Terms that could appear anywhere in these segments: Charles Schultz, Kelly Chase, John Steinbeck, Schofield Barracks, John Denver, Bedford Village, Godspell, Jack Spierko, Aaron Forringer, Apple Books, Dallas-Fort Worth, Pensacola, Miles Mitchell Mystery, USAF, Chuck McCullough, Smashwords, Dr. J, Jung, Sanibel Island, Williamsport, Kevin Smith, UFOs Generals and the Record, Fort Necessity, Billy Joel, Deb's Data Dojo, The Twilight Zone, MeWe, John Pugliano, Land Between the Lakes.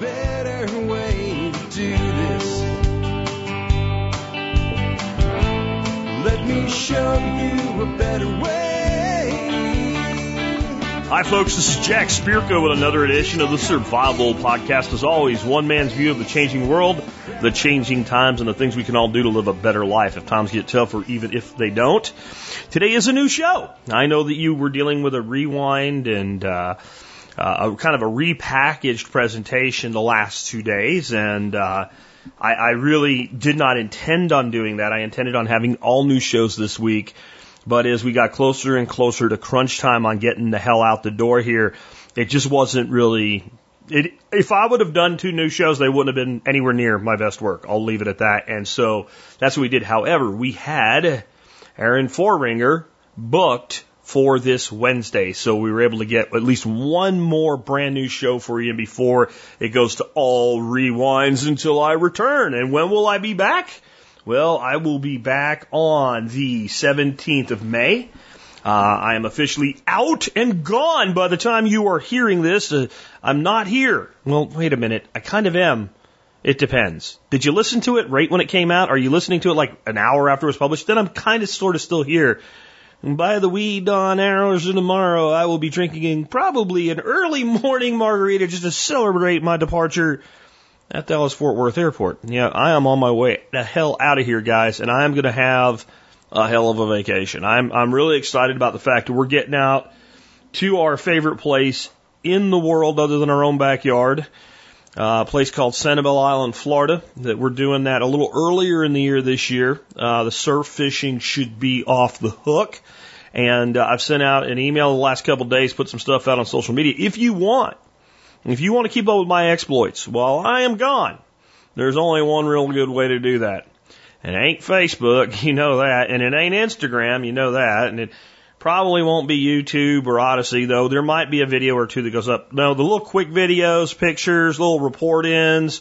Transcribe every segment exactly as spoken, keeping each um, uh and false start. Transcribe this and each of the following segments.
better way to do this. Let me show you a better way. Hi, folks. This is Jack Spierko with another edition of the Survival Podcast. As always, one man's view of the changing world, the changing times, and the things we can all do to live a better life if times get tough or even if they don't. Today is a new show. I know that you were dealing with a rewind and uh, uh, a kind of a repackaged presentation the last two days, and uh, I, I really did not intend on doing that. I intended on having all new shows this week. But as we got closer and closer to crunch time on getting the hell out the door here, it just wasn't really... It, if I would have done two new shows, they wouldn't have been anywhere near my best work. I'll leave it at that. And so that's what we did. However, we had Aaron Forringer booked for this Wednesday, so we were able to get at least one more brand new show for you before it goes to all rewinds until I return. And when will I be back? Well, I will be back on the seventeenth of May. Uh, I am officially out and gone by the time you are hearing this. Uh, I'm not here. Well, wait a minute. I kind of am. It depends. Did you listen to it right when it came out? Are you listening to it like an hour after it was published? Then I'm kind of sort of still here. And by the wee dawn hours of tomorrow, I will be drinking probably an early morning margarita just to celebrate my departure at Dallas-Fort Worth Airport. Yeah, I am on my way the hell out of here, guys, and I am going to have a hell of a vacation. I'm I'm really excited about the fact that we're getting out to our favorite place in the world other than our own backyard, uh, a place called Sanibel Island, Florida, that we're doing that a little earlier in the year this year. Uh, the surf fishing should be off the hook, and uh, I've sent out an email the last couple of days, put some stuff out on social media. If you want, If you want to keep up with my exploits while I am gone, there's only one real good way to do that. And it ain't Facebook, you know that. And it ain't Instagram, you know that. And it probably won't be YouTube or Odyssey, though. There might be a video or two that goes up. No, the little quick videos, pictures, little report-ins,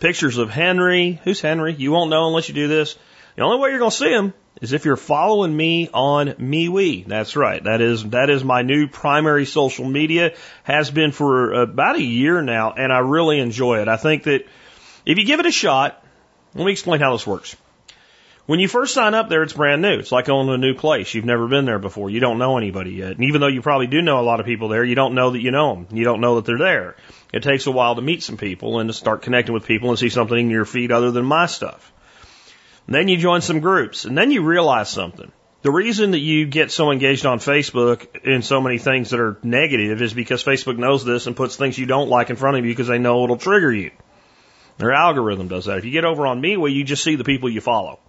pictures of Henry. Who's Henry? You won't know unless you do this. The only way you're going to see him is if you're following me on MeWe. That's right. That is that is my new primary social media. Has been for about a year now, and I really enjoy it. I think that if you give it a shot, let me explain how this works. When you first sign up there, it's brand new. It's like going to a new place. You've never been there before. You don't know anybody yet. And even though you probably do know a lot of people there, you don't know that you know them. You don't know that they're there. It takes a while to meet some people and to start connecting with people and see something in your feed other than my stuff. Then you join some groups, and then you realize something. The reason that you get so engaged on Facebook in so many things that are negative is because Facebook knows this and puts things you don't like in front of you because they know it'll trigger you. Their algorithm does that. If you get over on MeWe, you just see the people you follow.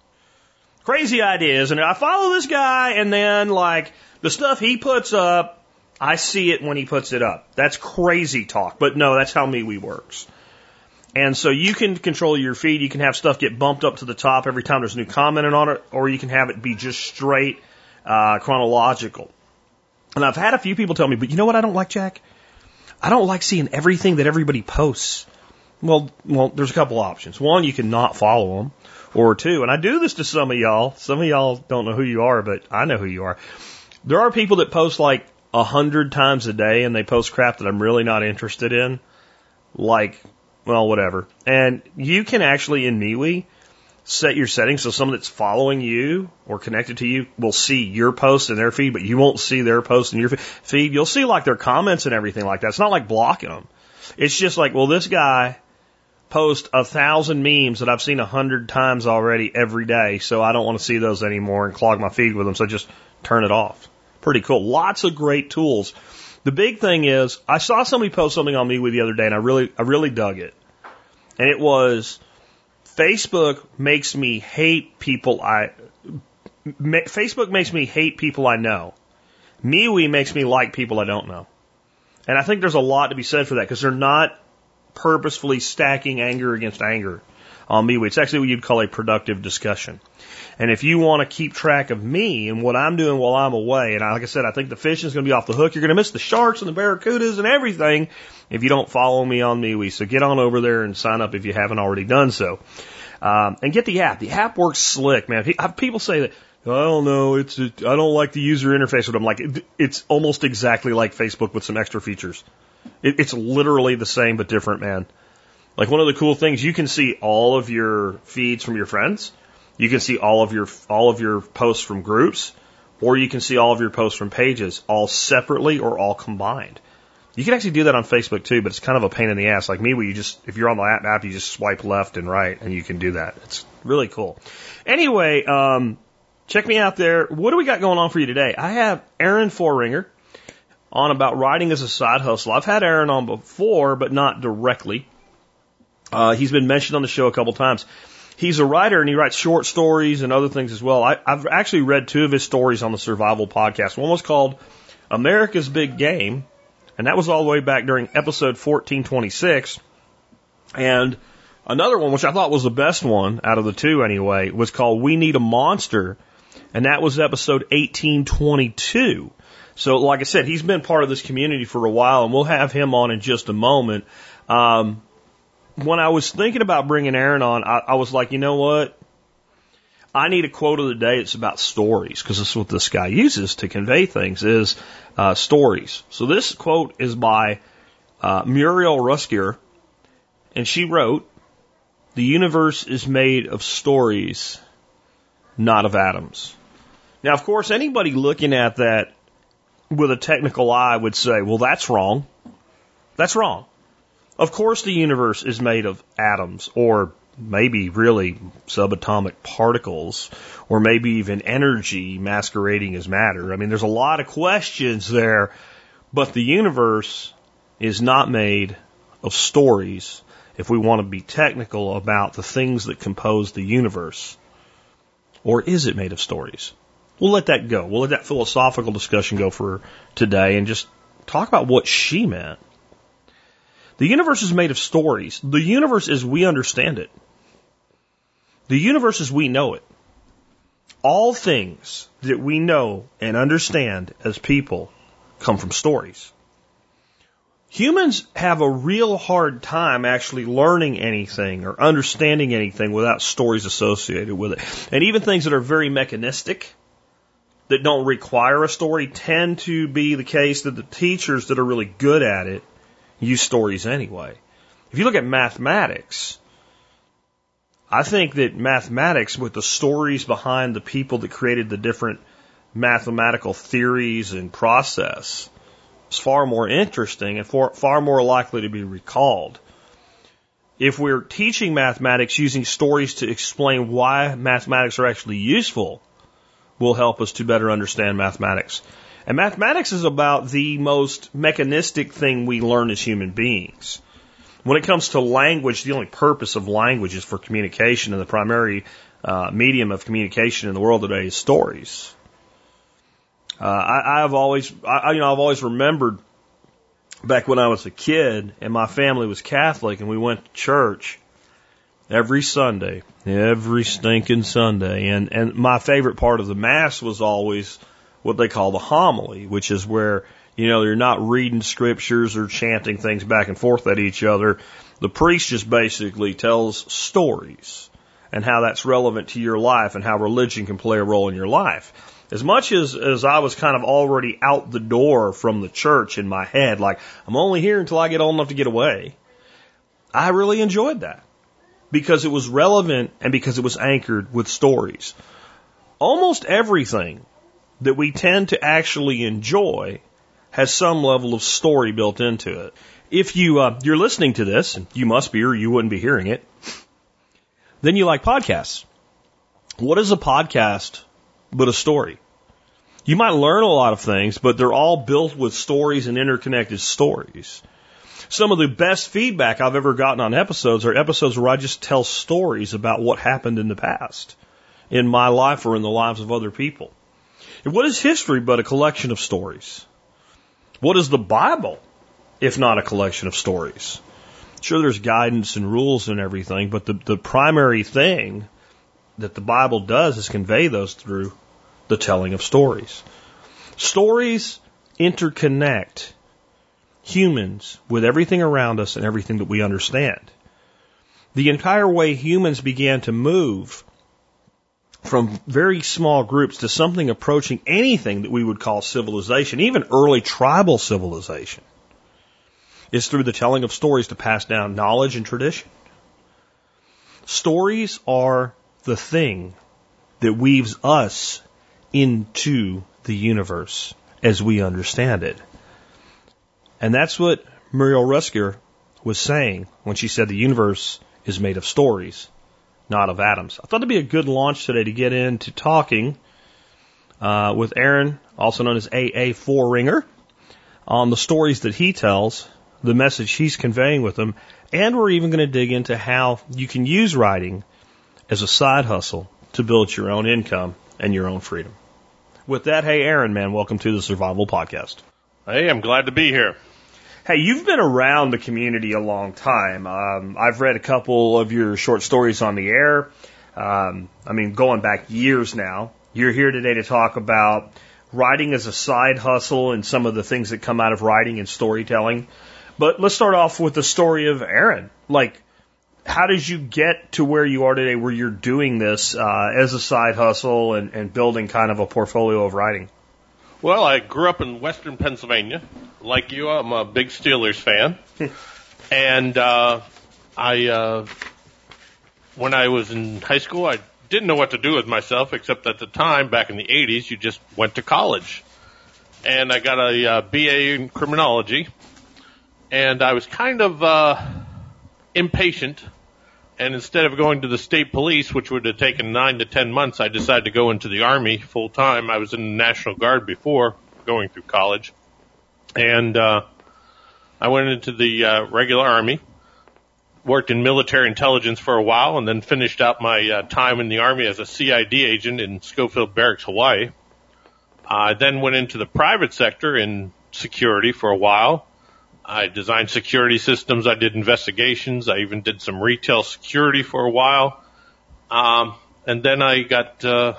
Crazy ideas, and I follow this guy, and then, like, the stuff he puts up, I see it when he puts it up. That's crazy talk, but no, that's how MeWe works. And so you can control your feed. You can have stuff get bumped up to the top every time there's a new comment on it, or you can have it be just straight uh, chronological. And I've had a few people tell me, but you know what I don't like, Jack? I don't like seeing everything that everybody posts. Well, well, there's a couple options. One, you can not follow them, or two, and I do this to some of y'all. Some of y'all don't know who you are, but I know who you are. There are people that post like a hundred times a day, and they post crap that I'm really not interested in, like... well, whatever. And you can actually, in MeWe, set your settings so someone that's following you or connected to you will see your post in their feed, but you won't see their post in your feed. You'll see, like, their comments and everything like that. It's not like blocking them. It's just like, well, this guy posts a thousand memes that I've seen a hundred times already every day, so I don't want to see those anymore and clog my feed with them, so just turn it off. Pretty cool. Lots of great tools. The big thing is, I saw somebody post something on MeWe the other day, and I really, I really dug it. And it was, Facebook makes me hate people I, ma- Facebook makes me hate people I know. MeWe makes me like people I don't know. And I think there's a lot to be said for that, because they're not purposefully stacking anger against anger on MeWe. It's actually what you'd call a productive discussion. And if you want to keep track of me and what I'm doing while I'm away, and I, like I said, I think the fishing's going to be off the hook. You're going to miss the sharks and the barracudas and everything if you don't follow me on MeWe. So get on over there and sign up if you haven't already done so. Um, and get the app. The app works slick, man. People say that, I don't know, it's a, I don't like the user interface. But I'm like, it, it's almost exactly like Facebook with some extra features. It, it's literally the same but different, man. Like, one of the cool things, you can see all of your feeds from your friends. You can see all of your all of your posts from groups, or you can see all of your posts from pages, all separately or all combined. You can actually do that on Facebook too, but it's kind of a pain in the ass. Like MeWe, you just, if you're on the app app, you just swipe left and right, and you can do that. It's really cool. Anyway, um, check me out there. What do we got going on for you today? I have Aaron Forringer on about writing as a side hustle. I've had Aaron on before, but not directly. Uh, he's been mentioned on the show a couple times. He's a writer, and he writes short stories and other things as well. I, I've actually read two of his stories on the Survival podcast. One was called America's Big Game, and that was all the way back during episode fourteen twenty-six. And another one, which I thought was the best one out of the two anyway, was called We Need a Monster, and that was episode eighteen twenty-two. So like I said, he's been part of this community for a while, and we'll have him on in just a moment. Um... When I was thinking about bringing Aaron on, I, I was like, you know what? I need a quote of the day. It's about stories, because that's what this guy uses to convey things, is uh, stories. So this quote is by uh, Muriel Rukeyser, and she wrote, "The universe is made of stories, not of atoms." Now, of course, anybody looking at that with a technical eye would say, well, that's wrong. That's wrong. Of course the universe is made of atoms, or maybe really subatomic particles, or maybe even energy masquerading as matter. I mean, there's a lot of questions there, but the universe is not made of stories, if we want to be technical about the things that compose the universe. Or is it made of stories? We'll let that go. We'll let that philosophical discussion go for today and just talk about what she meant. The universe is made of stories. The universe as we understand it. The universe as we know it. All things that we know and understand as people come from stories. Humans have a real hard time actually learning anything or understanding anything without stories associated with it. And even things that are very mechanistic, that don't require a story, tend to be the case that the teachers that are really good at it use stories anyway. If you look at mathematics, I think that mathematics, with the stories behind the people that created the different mathematical theories and process, is far more interesting and far, far more likely to be recalled. If we're teaching mathematics, using stories to explain why mathematics are actually useful will help us to better understand mathematics. And mathematics is about the most mechanistic thing we learn as human beings. When it comes to language, the only purpose of language is for communication, and the primary uh, medium of communication in the world today is stories. Uh, I, I've always, I, you know, I've always remembered back when I was a kid, and my family was Catholic, and we went to church every Sunday, every stinking Sunday, and and my favorite part of the Mass was always what they call the homily, which is where, you know, you're not reading scriptures or chanting things back and forth at each other. The priest just basically tells stories and how that's relevant to your life and how religion can play a role in your life. As much as, as I was kind of already out the door from the church in my head, like, I'm only here until I get old enough to get away, I really enjoyed that because it was relevant and because it was anchored with stories. Almost everything that we tend to actually enjoy has some level of story built into it. If you, uh, you're listening to this, and you must be or you wouldn't be hearing it, then you like podcasts. What is a podcast but a story? You might learn a lot of things, but they're all built with stories and interconnected stories. Some of the best feedback I've ever gotten on episodes are episodes where I just tell stories about what happened in the past, in my life or in the lives of other people. What is history but a collection of stories? What is the Bible if not a collection of stories? Sure, there's guidance and rules and everything, but the, the primary thing that the Bible does is convey those through the telling of stories. Stories interconnect humans with everything around us and everything that we understand. The entire way humans began to move from very small groups to something approaching anything that we would call civilization, even early tribal civilization, is through the telling of stories to pass down knowledge and tradition. Stories are the thing that weaves us into the universe as we understand it. And that's what Muriel Rukeyser was saying when she said the universe is made of stories, not of atoms. I thought it'd be a good launch today to get into talking uh, with Aaron, also known as A A Forringer, on the stories that he tells, the message he's conveying with them, and we're even going to dig into how you can use writing as a side hustle to build your own income and your own freedom. With that, hey, Aaron, man, welcome to the Survival Podcast. Hey, I'm glad to be here. Hey, you've been around the community a long time. Um, I've read a couple of your short stories on the air. Um, I mean, going back years now. You're here today to talk about writing as a side hustle and some of the things that come out of writing and storytelling. But let's start off with the story of Aaron. Like, how did you get to where you are today where you're doing this uh, as a side hustle and, and building kind of a portfolio of writing? Well, I grew up in western Pennsylvania. Like you, I'm a big Steelers fan. and uh, I, uh, when I was in high school, I didn't know what to do with myself, except at the time, back in the eighties, you just went to college. And I got a uh, B A in criminology. And I was kind of uh, impatient, and instead of going to the state police, which would have taken nine to ten months, I decided to go into the Army full-time. I was in the National Guard before going through college, and uh, I went into the uh, regular Army, worked in military intelligence for a while, and then finished out my uh, time in the Army as a C I D agent in Schofield Barracks, Hawaii. I then went into the private sector in security for a while. I designed security systems. I did investigations. I even did some retail security for a while. Um, and then I got uh,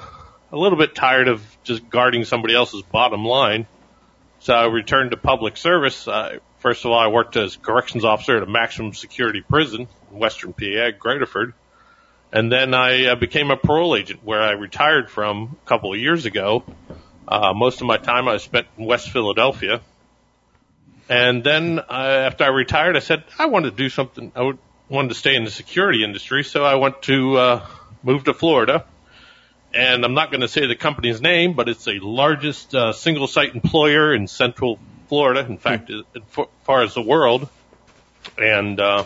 a little bit tired of just guarding somebody else's bottom line. So I returned to public service. Uh, first of all, I worked as corrections officer at a maximum security prison in western P A, Graterford. And then I uh, became a parole agent, where I retired from a couple of years ago. Uh, most of my time I spent in West Philadelphia. And then uh, after I retired, I said I wanted to do something. I would, wanted to stay in the security industry, so I went to uh, move to Florida. And I'm not going to say the company's name, but it's the largest uh, single-site employer in central Florida, in fact, mm. as far as the world. And uh,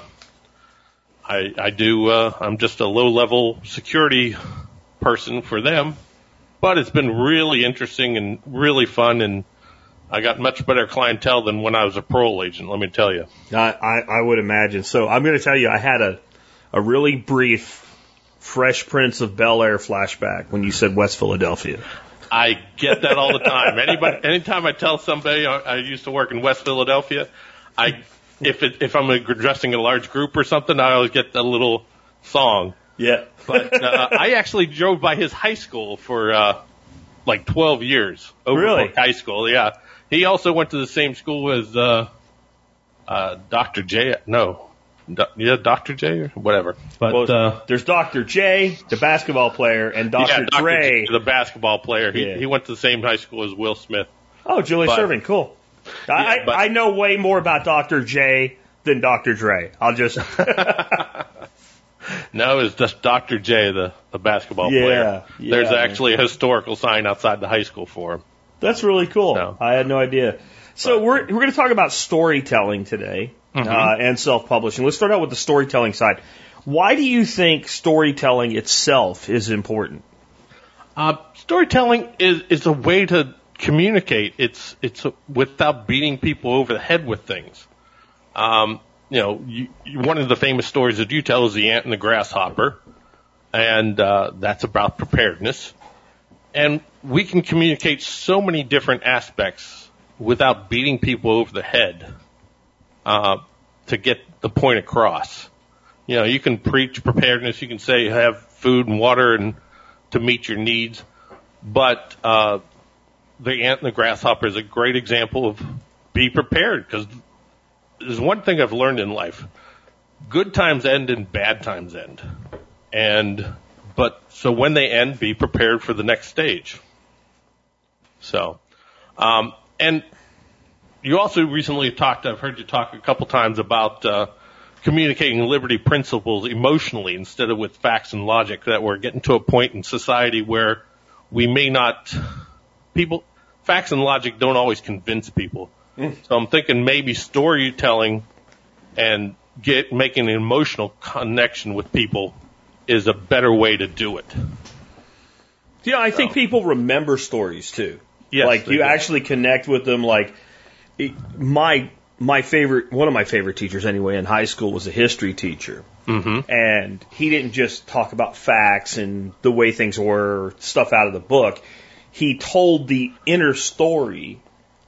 I, I do. Uh, I'm just a low-level security person for them, but it's been really interesting and really fun, and I got much better clientele than when I was a parole agent, let me tell you. I, I, I would imagine. So I'm going to tell you, I had a, a really brief Fresh Prince of Bel Air flashback when you said West Philadelphia. I get that all the time. Anybody, anytime I tell somebody I, I used to work in West Philadelphia, I if it, if I'm addressing a large group or something, I always get that little song. Yeah. But uh, I actually drove by his high school for uh, like twelve years. Over really? High school, yeah. He also went to the same school as uh, uh, Doctor J. No, Do, yeah, Doctor J or whatever. But well, uh, there's Doctor J, the basketball player, and Doctor Yeah, Dre, J, the basketball player. He, yeah. he went to the same high school as Will Smith. Oh, Julie Serving, cool. Yeah, I, but, I know way more about Doctor J than Doctor Dre. I'll just no, it's just Doctor J, the, the basketball yeah, player. Yeah, there's actually a historical sign outside the high school for him. That's really cool. No. I had no idea. So we're we're going to talk about storytelling today mm-hmm. uh, and self-publishing. Let's start out with the storytelling side. Why do you think storytelling itself is important? Uh, storytelling is is a way to communicate. It's it's a, without beating people over the head with things. Um, you know, you, you, one of the famous stories that you tell is the ant and the grasshopper, and uh, that's about preparedness. And we can communicate so many different aspects without beating people over the head uh, to get the point across. You know, you can preach preparedness. You can say you have food and water and to meet your needs. But uh, the ant and the grasshopper is a great example of be prepared, because there's one thing I've learned in life. Good times end and bad times end. And But so when they end, be prepared for the next stage. So, um, and you also recently talked, I've heard you talk a couple times about uh, communicating liberty principles emotionally instead of with facts and logic, that we're getting to a point in society where we may not, people, facts and logic don't always convince people. Mm. So I'm thinking maybe storytelling and get making an emotional connection with people is a better way to do it. Yeah, I so. think people remember stories too. Yes, like you do. Actually connect with them. Like my my favorite, one of my favorite teachers anyway in high school was a history teacher, mm-hmm. and he didn't just talk about facts and the way things were, stuff out of the book. He told the inner story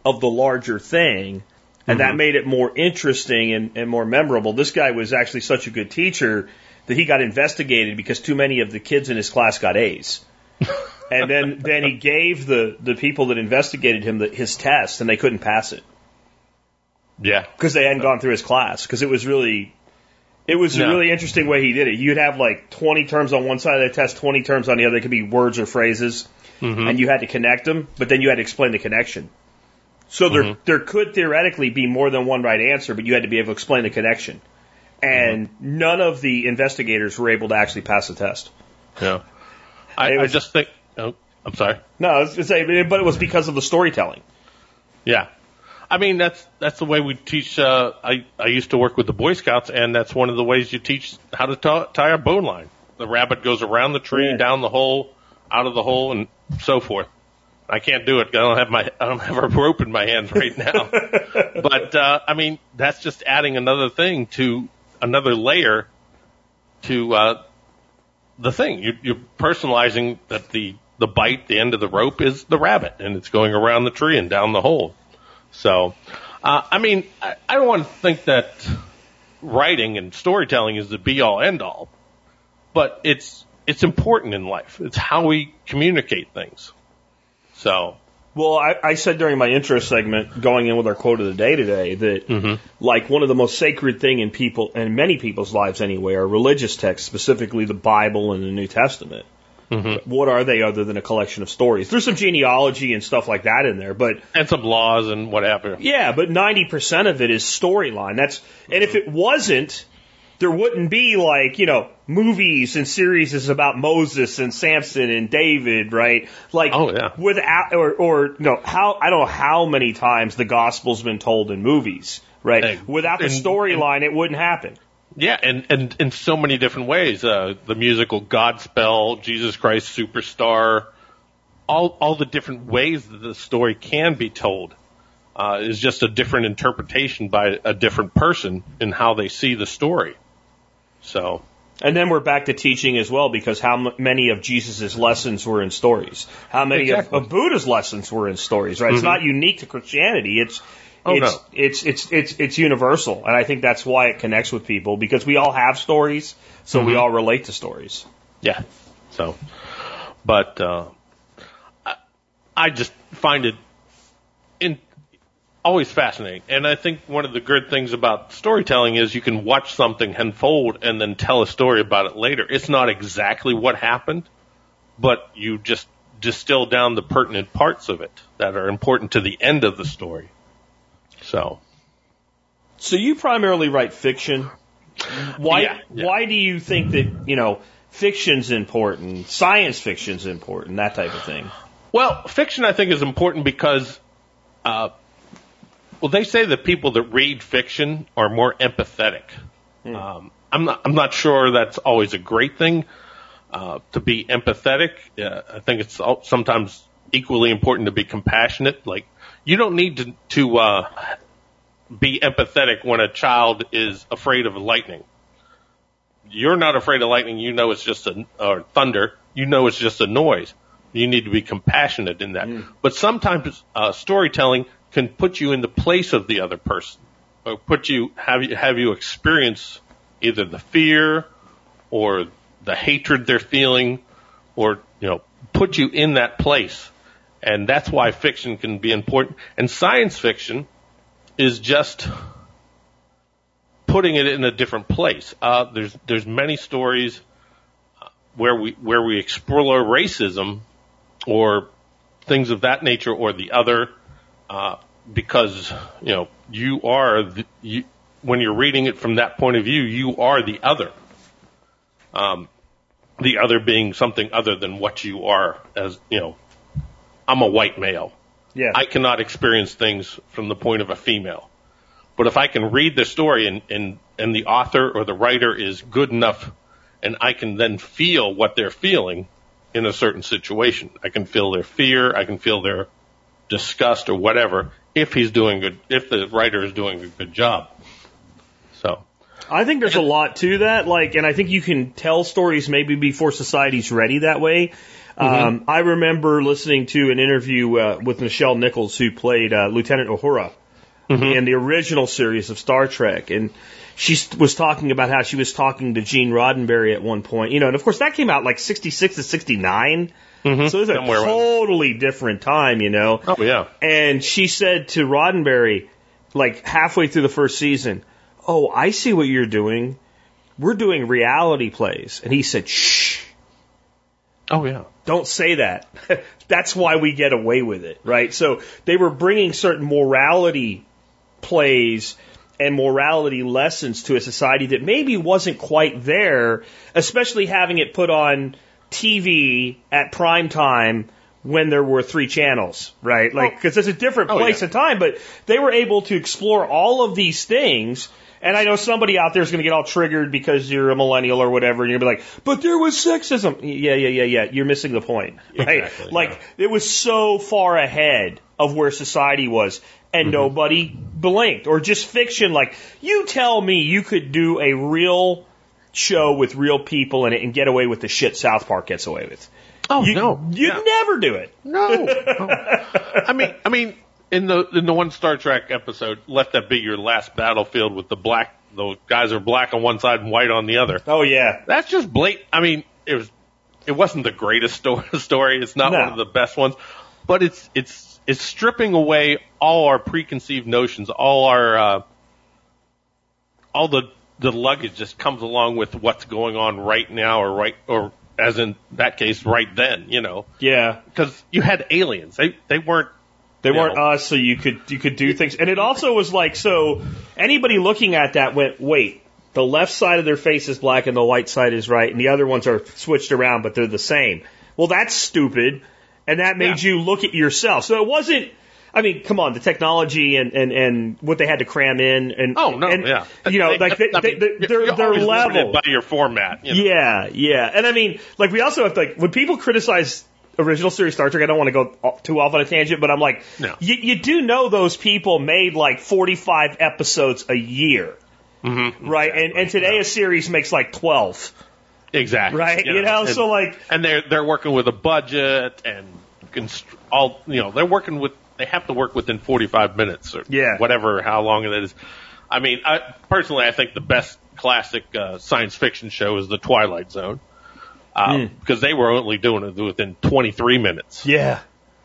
of the larger thing. And that made it more interesting and, and more memorable. This guy was actually such a good teacher that he got investigated because too many of the kids in his class got A's. And then, then he gave the, the people that investigated him the, his test, and they couldn't pass it. Yeah. Because they hadn't gone through his class. Because it was really, it was no. a really interesting way he did it. You'd have like twenty terms on one side of the test, twenty terms on the other. It could be words or phrases. Mm-hmm. And you had to connect them, but then you had to explain the connection. So there mm-hmm. there could theoretically be more than one right answer, but you had to be able to explain the connection. And mm-hmm. none of the investigators were able to actually pass the test. Yeah. I, was, I just think... Oh, I'm sorry. No, I was gonna say, but it was because of the storytelling. Yeah. I mean, that's that's the way we teach... Uh, I, I used to work with the Boy Scouts, and that's one of the ways you teach how to t- tie a bone line. The rabbit goes around the tree, yeah. down the hole, out of the hole, and so forth. I can't do it. I don't have my I don't have a rope in my hands right now. But uh, I mean, that's just adding another thing to another layer to uh, the thing. You're, you're personalizing that the the bite, the end of the rope, is the rabbit, and it's going around the tree and down the hole. So, uh, I mean, I, I don't want to think that writing and storytelling is the be all end all, but it's it's important in life. It's how we communicate things. So, well, I, I said during my intro segment, going in with our quote of the day today, that mm-hmm. like one of the most sacred thing in people, in many people's lives anyway, are religious texts, specifically the Bible and the New Testament. Mm-hmm. What are they other than a collection of stories? There's some genealogy and stuff like that in there, but and some laws and whatever. Yeah, but ninety percent of it is storyline. That's mm-hmm. and if it wasn't, there wouldn't be like, you know, movies and series is about Moses and Samson and David, right? Like, oh, yeah. without, or, or, no, how, I don't know how many times the gospel's been told in movies, right? Hey, without the storyline, it wouldn't happen. Yeah, and, and in so many different ways. Uh, the musical Godspell, Jesus Christ Superstar, all, all the different ways that the story can be told. Uh, is just a different interpretation by a different person in how they see the story. So, and then we're back to teaching as well, because how m- many of Jesus' lessons were in stories? How many exactly. of, of Buddha's lessons were in stories? Right? Mm-hmm. It's not unique to Christianity. It's oh, it's, no. it's it's it's it's universal, and I think that's why it connects with people, because we all have stories, so mm-hmm. we all relate to stories. Yeah. So, but uh, I, I just find it in. Always fascinating. And I think one of the good things about storytelling is you can watch something unfold and then tell a story about it later. It's not exactly what happened, but you just distill down the pertinent parts of it that are important to the end of the story. So, so you primarily write fiction. Why, yeah, yeah. why do you think that, you know, fiction's important, science fiction's important, that type of thing? Well, fiction I think is important because, uh, well, they say that people that read fiction are more empathetic. Mm. Um, I'm not. I'm not sure that's always a great thing uh, to be empathetic. Uh, I think it's all, sometimes equally important to be compassionate. Like you don't need to, to uh, be empathetic when a child is afraid of lightning. You're not afraid of lightning. You know it's just a or thunder. You know it's just a noise. You need to be compassionate in that. Mm. But sometimes uh, storytelling can put you in the place of the other person, or put you have you have you experience either the fear or the hatred they're feeling, or you know put you in that place, and that's why fiction can be important. And science fiction is just putting it in a different place. Uh, there's there's many stories where we where we explore racism or things of that nature or the other. Uh, because, you know, you are, the, you, when you're reading it from that point of view, you are the other. Um, the other being something other than what you are as, you know, I'm a white male. Yeah. I cannot experience things from the point of a female. But if I can read the story and, and, and the author or the writer is good enough and I can then feel what they're feeling in a certain situation, I can feel their fear, I can feel their disgust or whatever, if he's doing good, if the writer is doing a good job. So I think there's a lot to that, like, and I think you can tell stories maybe before society's ready that way. Mm-hmm. Um, I remember listening to an interview uh, with Nichelle Nichols, who played uh, Lieutenant Uhura mm-hmm. in the original series of Star Trek, and she was talking about how she was talking to Gene Roddenberry at one point, you know, and of course that came out like sixty-six to sixty-nine. Mm-hmm. So it was a Somewhere totally around. different time, you know. Oh, yeah. And she said to Roddenberry, like halfway through the first season, "Oh, I see what you're doing. We're doing reality plays." And he said, "Shh. Oh, yeah. Don't say that." That's why we get away with it, right? So they were bringing certain morality plays and morality lessons to a society that maybe wasn't quite there, especially having it put on T V at prime time when there were three channels, right? Like, because it's a different place oh, yeah. and time, but they were able to explore all of these things. And I know somebody out there is going to get all triggered because you're a millennial or whatever, and you're going to be like, "But there was sexism." Yeah, yeah, yeah, yeah. You're missing the point. Right? Exactly, like, yeah. It was so far ahead of where society was, and mm-hmm. nobody blinked. Or just fiction. Like, you tell me you could do a real show with real people in it and get away with the shit South Park gets away with. Oh, you, no. You'd no. never do it. No. no. I mean, I mean, in the in the one Star Trek episode, let that be your last battlefield with the black, the guys are black on one side and white on the other. Oh, yeah. That's just blatant. I mean, it was, it wasn't the greatest sto- story. It's not no. one of the best ones. But it's, it's, it's stripping away all our preconceived notions, all our, uh, all the, the luggage just comes along with what's going on right now, or right, or as in that case, right then, you know. Yeah. Because you had aliens. They they weren't they weren't know. us, so you could you could do things. And it also was like, so anybody looking at that went, wait, the left side of their face is black and the white side is right, and the other ones are switched around, but they're the same. Well, that's stupid, and that made yeah. you look at yourself. So it wasn't. I mean, come on, the technology and, and, and what they had to cram in. And, oh, no, and, yeah. You know, like, they, they, they, they're, they're leveled by your format. You know? Yeah, yeah. And, I mean, like, we also have to, like, when people criticize original series Star Trek, I don't want to go too off on a tangent, but I'm like, no. you, you do know those people made, like, forty-five episodes a year, mm-hmm, right? Exactly. And, and today yeah. a series makes, like, twelve. Exactly. Right? You know, you know? And, so, like... And they're, they're working with a budget and const- all, you know, they're working with... They have to work within forty-five minutes or yeah. whatever, how long it is. I mean, I, personally, I think the best classic uh, science fiction show is The Twilight Zone um, mm. because they were only doing it within twenty-three minutes. Yeah.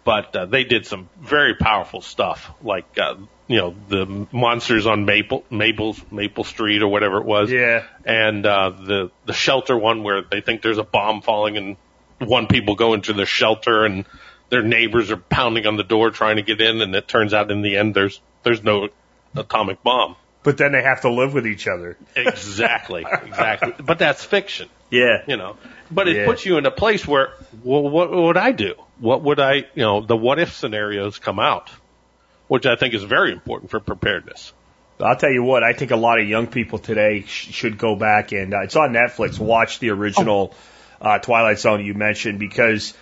But uh, they did some very powerful stuff, like, uh, you know, the monsters on Maple Maple's, Maple Street or whatever it was. Yeah. And uh, the, the shelter one where they think there's a bomb falling and one people go into the shelter and their neighbors are pounding on the door trying to get in, and it turns out in the end there's there's no atomic bomb. But then they have to live with each other. Exactly, exactly. But that's fiction. Yeah, you know. But it yeah. puts you in a place where, well, what would I do? What would I, you know, the what if scenarios come out, which I think is very important for preparedness. I'll tell you what, I think a lot of young people today sh- should go back and uh, it's on Netflix. Watch the original oh. uh, Twilight Zone you mentioned, because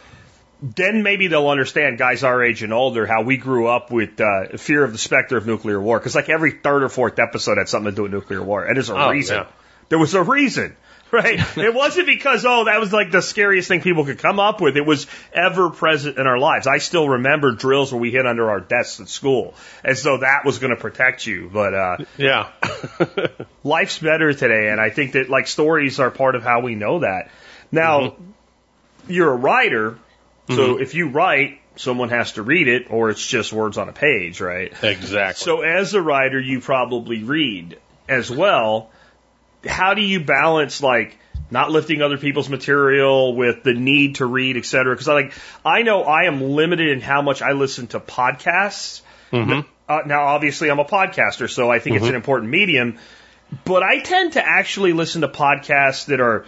then maybe they'll understand, guys our age and older, how we grew up with uh, fear of the specter of nuclear war. Because like every third or fourth episode had something to do with nuclear war, and there's a oh, reason. Yeah. There was a reason, right? It wasn't because oh that was like the scariest thing people could come up with. It was ever present in our lives. I still remember drills where we hid under our desks at school, as though that was going to protect you. But uh, yeah, life's better today, and I think that like stories are part of how we know that. Now, mm-hmm. you're a writer. So mm-hmm. if you write, someone has to read it, or it's just words on a page, right? Exactly. So as a writer, you probably read as well. How do you balance, like, not lifting other people's material with the need to read, et cetera? Because I, like, I know I am limited in how much I listen to podcasts. Mm-hmm. Uh, now, obviously, I'm a podcaster, so I think mm-hmm. it's an important medium. But I tend to actually listen to podcasts that are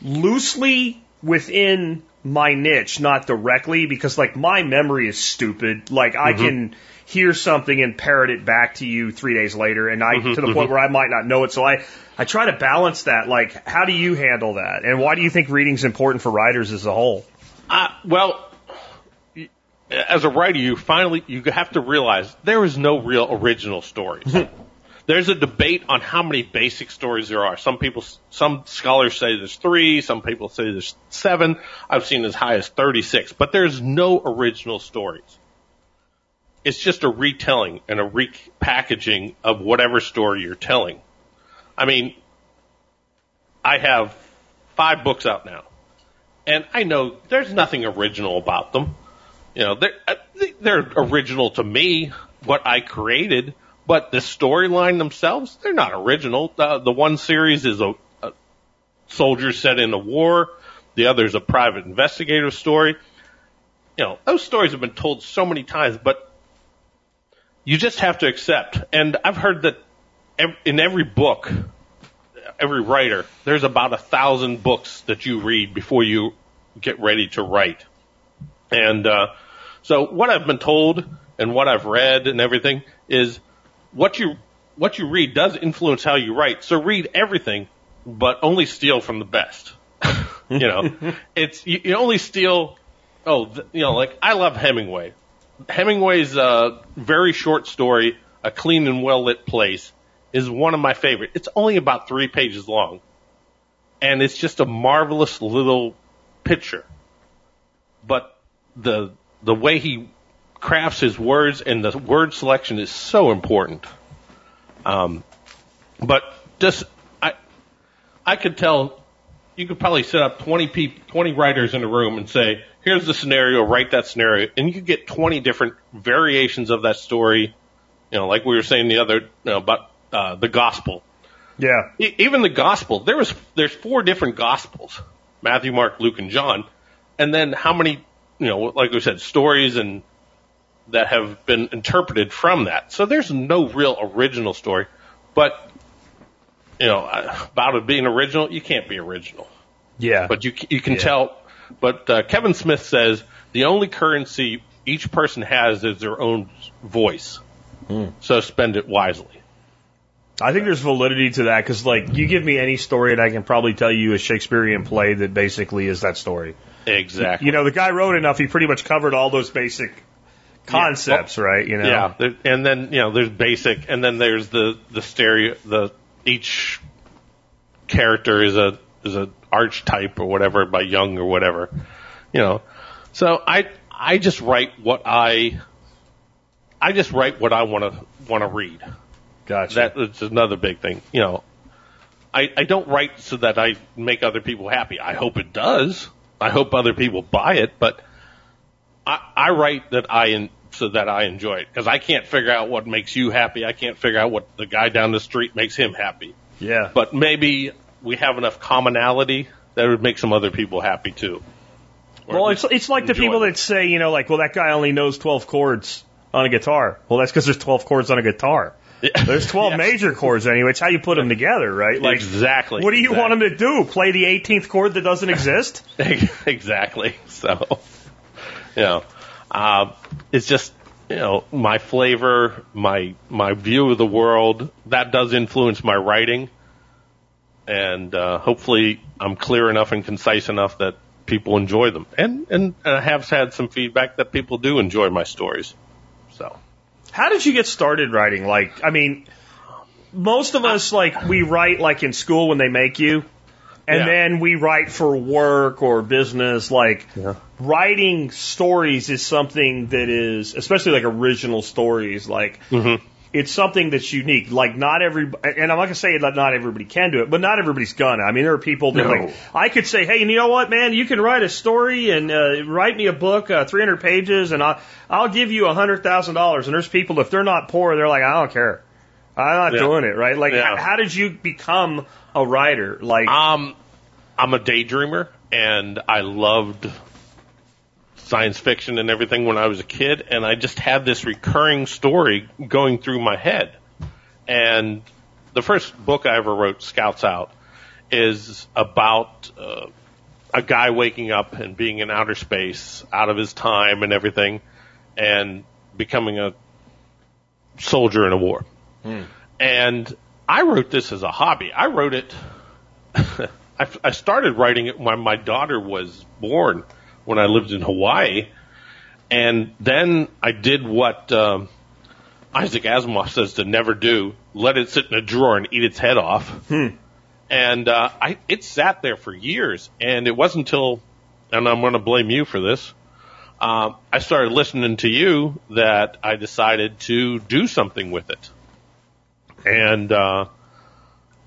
loosely within my niche, not directly, because, like, my memory is stupid. Like, mm-hmm. I can hear something and parrot it back to you three days later, and I mm-hmm. to the mm-hmm. point where I might not know it. So I, I try to balance that. Like, how do you handle that? And why do you think reading's important for writers as a whole? Uh, well... As a writer, you finally you have to realize there is no real original stories. There's a debate on how many basic stories there are. Some people, some scholars say there's three. Some people say there's seven. I've seen as high as thirty-six. But there's no original stories. It's just a retelling and a repackaging of whatever story you're telling. I mean, I have five books out now, and I know there's nothing original about them. You know, they're, they're original to me, what I created, but the storyline themselves, they're not original. The, the one series is a, a soldier set in a war. The other is a private investigator story. You know, those stories have been told so many times, but you just have to accept. And I've heard that in every book, every writer, there's about a thousand books that you read before you get ready to write. And uh so what I've been told and what I've read and everything is what you what you read does influence how you write. So read everything, but only steal from the best. You know, it's you, you only steal. Oh, the, you know, like I love Hemingway. Hemingway's uh, very short story, "A Clean and Well Lit Place," is one of my favorite. It's only about three pages long, and it's just a marvelous little picture. But The the way he crafts his words and the word selection is so important. Um, but just I I could tell you could probably set up twenty people, twenty writers in a room and say, "Here's the scenario, write that scenario," and you could get twenty different variations of that story. You know, like we were saying the other you know, about uh, the gospel. Yeah. E- even the gospel, there was there's four different gospels: Matthew, Mark, Luke, and John. And then how many? You know, like we said, stories and that have been interpreted from that. So there's no real original story. But, you know, about it being original, you can't be original. Yeah. But you you can yeah. tell. But uh, Kevin Smith says the only currency each person has is their own voice. Mm. So spend it wisely. I think there's validity to that because, like, you give me any story and I can probably tell you a Shakespearean play that basically is that story. Exactly. You know, the guy wrote enough, he pretty much covered all those basic concepts, yeah. well, right? You know? Yeah. And then, you know, there's basic, and then there's the, the stereo, the, each character is a, is an archetype or whatever by Jung or whatever, you know. So I, I just write what I, I just write what I want to, want to read. Gotcha. That's another big thing, you know. I, I don't write so that I make other people happy. I hope it does. I hope other people buy it, but I, I write that I in, so that I enjoy it because I can't figure out what makes you happy. I can't figure out what the guy down the street makes him happy. Yeah. But maybe we have enough commonality that it would make some other people happy too. Well, it's it's like the people it. that say, you know, like, well, that guy only knows twelve chords on a guitar. Well, that's because there's twelve chords on a guitar. There's twelve yes. major chords anyway. It's how you put them together, right? Like, exactly. What do you exactly. want them to do? Play the eighteenth chord that doesn't exist? Exactly. So, you know, uh, it's just, you know, my flavor, my my view of the world, that does influence my writing. And uh, hopefully I'm clear enough and concise enough that people enjoy them. And, and, and I have had some feedback that people do enjoy my stories. So. How did you get started writing? Like, I mean, most of us, like, we write, like, in school when they make you, and yeah. then we write for work or business. Like, yeah. writing stories is something that is, especially, like, original stories, like, mm-hmm. it's something that's unique. Like, not every, and I'm not going to say that not everybody can do it, but not everybody's going to. I mean, there are people that, no. like, I could say, hey, you know what, man, you can write a story and uh, write me a book, uh, three hundred pages, and I'll, I'll give you one hundred thousand dollars. And there's people, if they're not poor, they're like, I don't care. I'm not yeah. doing it, right? Like, yeah. how did you become a writer? Like, um, I'm a daydreamer, and I loved science fiction and everything when I was a kid, and I just had this recurring story going through my head. And the first book I ever wrote, Scouts Out, is about uh, a guy waking up and being in outer space, out of his time and everything, and becoming a soldier in a war. Hmm. And I wrote this as a hobby. I wrote it... I, I started writing it when my daughter was born, when I lived in Hawaii. And then I did what um, Isaac Asimov says to never do, let it sit in a drawer and eat its head off. Hmm. And uh, I, it sat there for years. And it wasn't until, and I'm going to blame you for this, uh, I started listening to you that I decided to do something with it. And uh,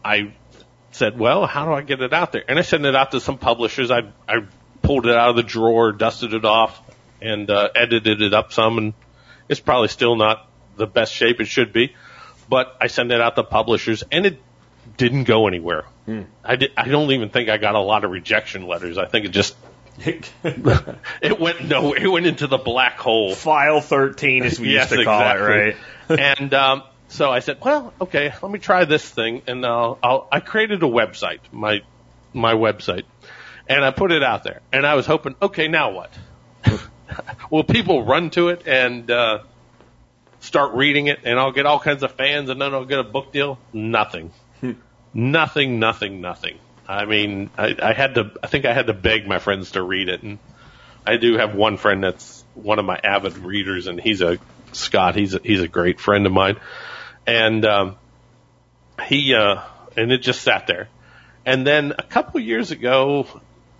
I... said, well, how do I get it out there? And I sent it out to some publishers. I I pulled it out of the drawer, dusted it off, and uh, edited it up some. And it's probably still not the best shape it should be. But I sent it out to publishers, and it didn't go anywhere. Hmm. I, did, I don't even think I got a lot of rejection letters. I think it just it went nowhere. It went into the black hole. File thirteen, as we yes, used to call exactly. it, right? And... um So I said, well, okay, let me try this thing, and I'll, I'll, I created a website, my my website, and I put it out there. And I was hoping, okay, now what? Will people run to it and uh, start reading it, and I'll get all kinds of fans, and then I'll get a book deal? Nothing. nothing, nothing, nothing. I mean, I, I had to. I think I had to beg my friends to read it, and I do have one friend that's one of my avid readers, and he's a Scott. He's a, he's a great friend of mine. And um, he uh, and it just sat there. And then a couple years ago,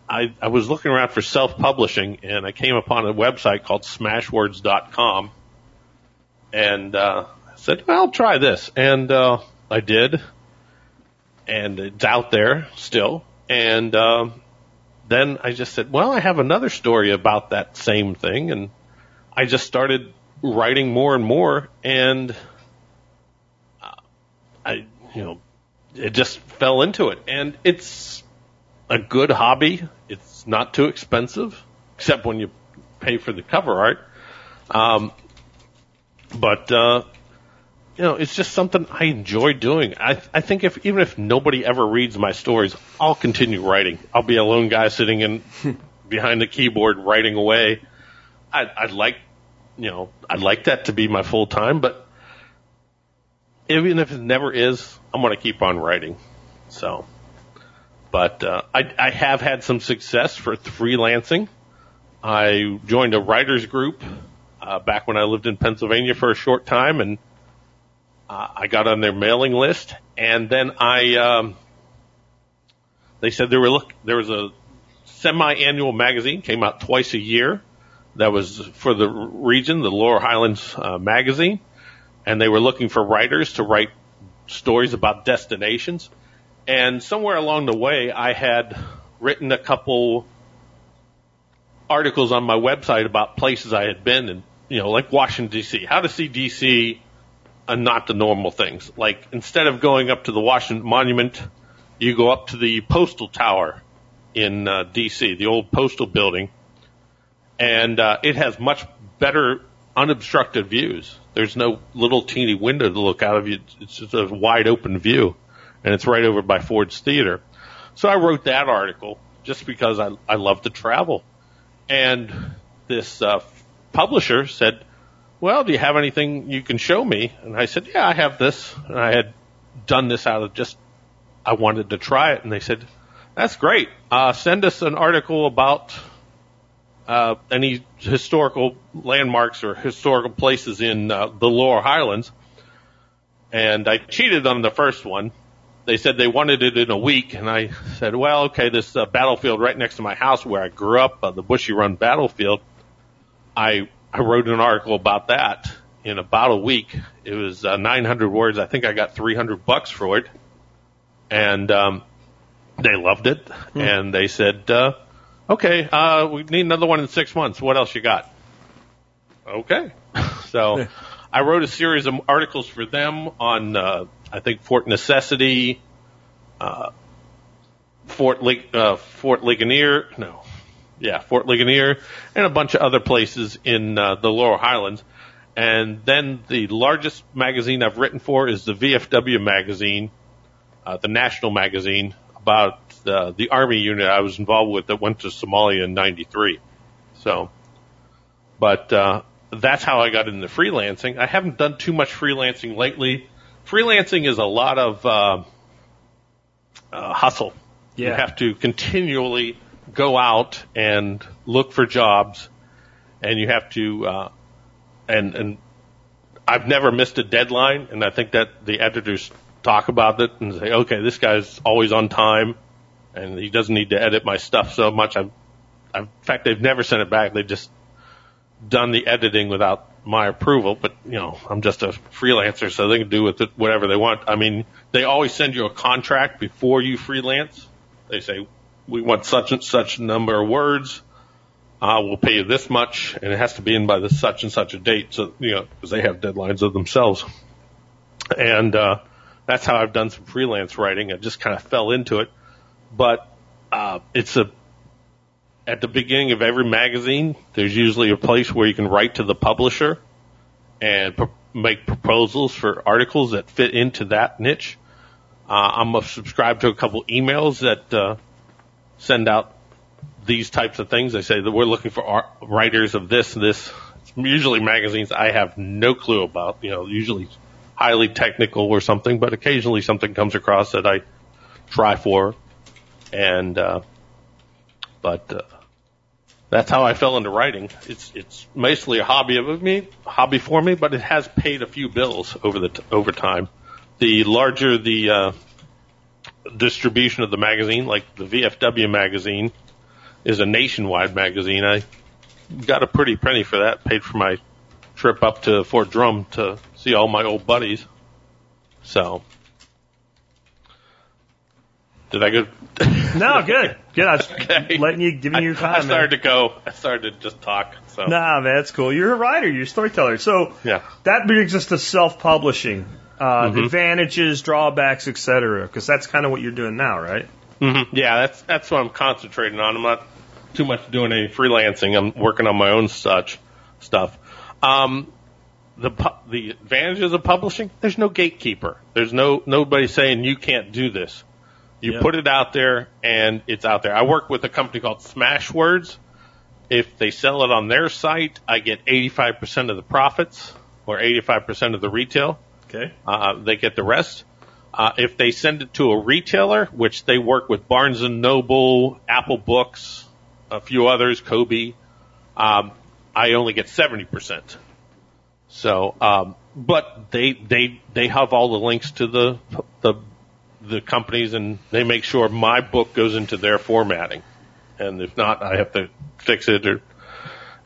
I, I was looking around for self-publishing, and I came upon a website called smashwords dot com. And uh, I said, well, I'll try this. And uh, I did. And it's out there still. And um, then I just said, well, I have another story about that same thing. And I just started writing more and more. And... I, you know, it just fell into it. And it's a good hobby. It's not too expensive, except when you pay for the cover art. Um, but, uh, you know, it's just something I enjoy doing. I, I think if even if nobody ever reads my stories, I'll continue writing. I'll be a lone guy sitting in behind the keyboard writing away. I, I'd like, you know, I'd like that to be my full time, but even if it never is, I'm going to keep on writing. So, but uh, I, I have had some success for freelancing. I joined a writers group uh, back when I lived in Pennsylvania for a short time, and uh, I got on their mailing list. And then I, um, they said there were look there was a semi-annual magazine came out twice a year. That was for the region, the Laurel Highlands uh, magazine. And they were looking for writers to write stories about destinations. And somewhere along the way, I had written a couple articles on my website about places I had been in, you know, like Washington, D C, how to see D C and not the normal things. Like instead of going up to the Washington Monument, you go up to the Postal Tower in uh, D C, the old postal building. And uh, it has much better unobstructed views. There's no little teeny window to look out of you. It's just a wide open view, and it's right over by Ford's Theater. So I wrote that article just because I, I love to travel. And this uh, publisher said, well, do you have anything you can show me? And I said, yeah, I have this. And I had done this out of just, I wanted to try it. And they said, that's great. Uh, send us an article about Uh, any historical landmarks or historical places in uh, the Laurel Highlands. And I cheated on the first one. They said they wanted it in a week. And I said, well, okay, this uh, battlefield right next to my house where I grew up, uh, the Bushy Run battlefield, I I wrote an article about that in about a week. It was uh, nine hundred words. I think I got three hundred bucks for it. And um, they loved it. Hmm. And they said... Uh, Okay, uh, we need another one in six months. What else you got? Okay. So I wrote a series of articles for them on, uh, I think, Fort Necessity, uh, Fort, Lig- uh, Fort Ligonier, no, yeah, Fort Ligonier, and a bunch of other places in uh, the Laurel Highlands. And then the largest magazine I've written for is the V F W magazine, uh, the national magazine, about uh, the Army unit I was involved with that went to Somalia in ninety-three. So, but uh, that's how I got into freelancing. I haven't done too much freelancing lately. Freelancing is a lot of uh, uh, hustle. Yeah. You have to continually go out and look for jobs, and you have to uh, – And, and I've never missed a deadline, and I think that the editors talk about it and say, okay, this guy's always on time, and he doesn't need to edit my stuff so much. I've, I've, in fact, they've never sent it back. They've just done the editing without my approval, but, you know, I'm just a freelancer, so they can do with it whatever they want. I mean, they always send you a contract before you freelance. They say, we want such and such number of words. Uh, we'll pay you this much, and it has to be in by this such and such a date, so, you know, because they have deadlines of themselves. And uh, that's how I've done some freelance writing. I just kind of fell into it. But uh, it's a at the beginning of every magazine, there's usually a place where you can write to the publisher and pro- make proposals for articles that fit into that niche. Uh, I'm subscribed to a couple emails that uh, send out these types of things. They say that we're looking for art, writers of this, this. It's usually magazines I have no clue about, you know, usually highly technical or something, but occasionally something comes across that I try for. And, uh, but, uh, that's how I fell into writing. It's, it's mostly a hobby of me, hobby for me, but it has paid a few bills over the, t- over time. The larger the, uh, distribution of the magazine, like the V F W magazine, is a nationwide magazine. I got a pretty penny for that, paid for my trip up to Fort Drum to see all my old buddies. So, did I go? No, good. Good. I was okay. letting you, giving you your time. I started man. to go. I started to just talk. So. Nah, man, that's cool. You're a writer. You're a storyteller. So yeah. That brings us to self-publishing, uh, mm-hmm. advantages, drawbacks, et cetera, because that's kind of what you're doing now, right? Mm-hmm. Yeah, that's that's what I'm concentrating on. I'm not too much doing any freelancing. I'm working on my own such stuff. Um, the the advantages of publishing: there's no gatekeeper. There's no nobody saying you can't do this. You yeah. put it out there, and it's out there. I work with a company called Smashwords. If they sell it on their site, I get eighty-five percent of the profits, or eighty-five percent of the retail. Okay, uh, they get the rest. Uh, if they send it to a retailer, which they work with Barnes and Noble, Apple Books, a few others, Kobe, um, I only get seventy percent. So, um, but they, they, they have all the links to the, the, the companies, and they make sure my book goes into their formatting. And if not, I have to fix it or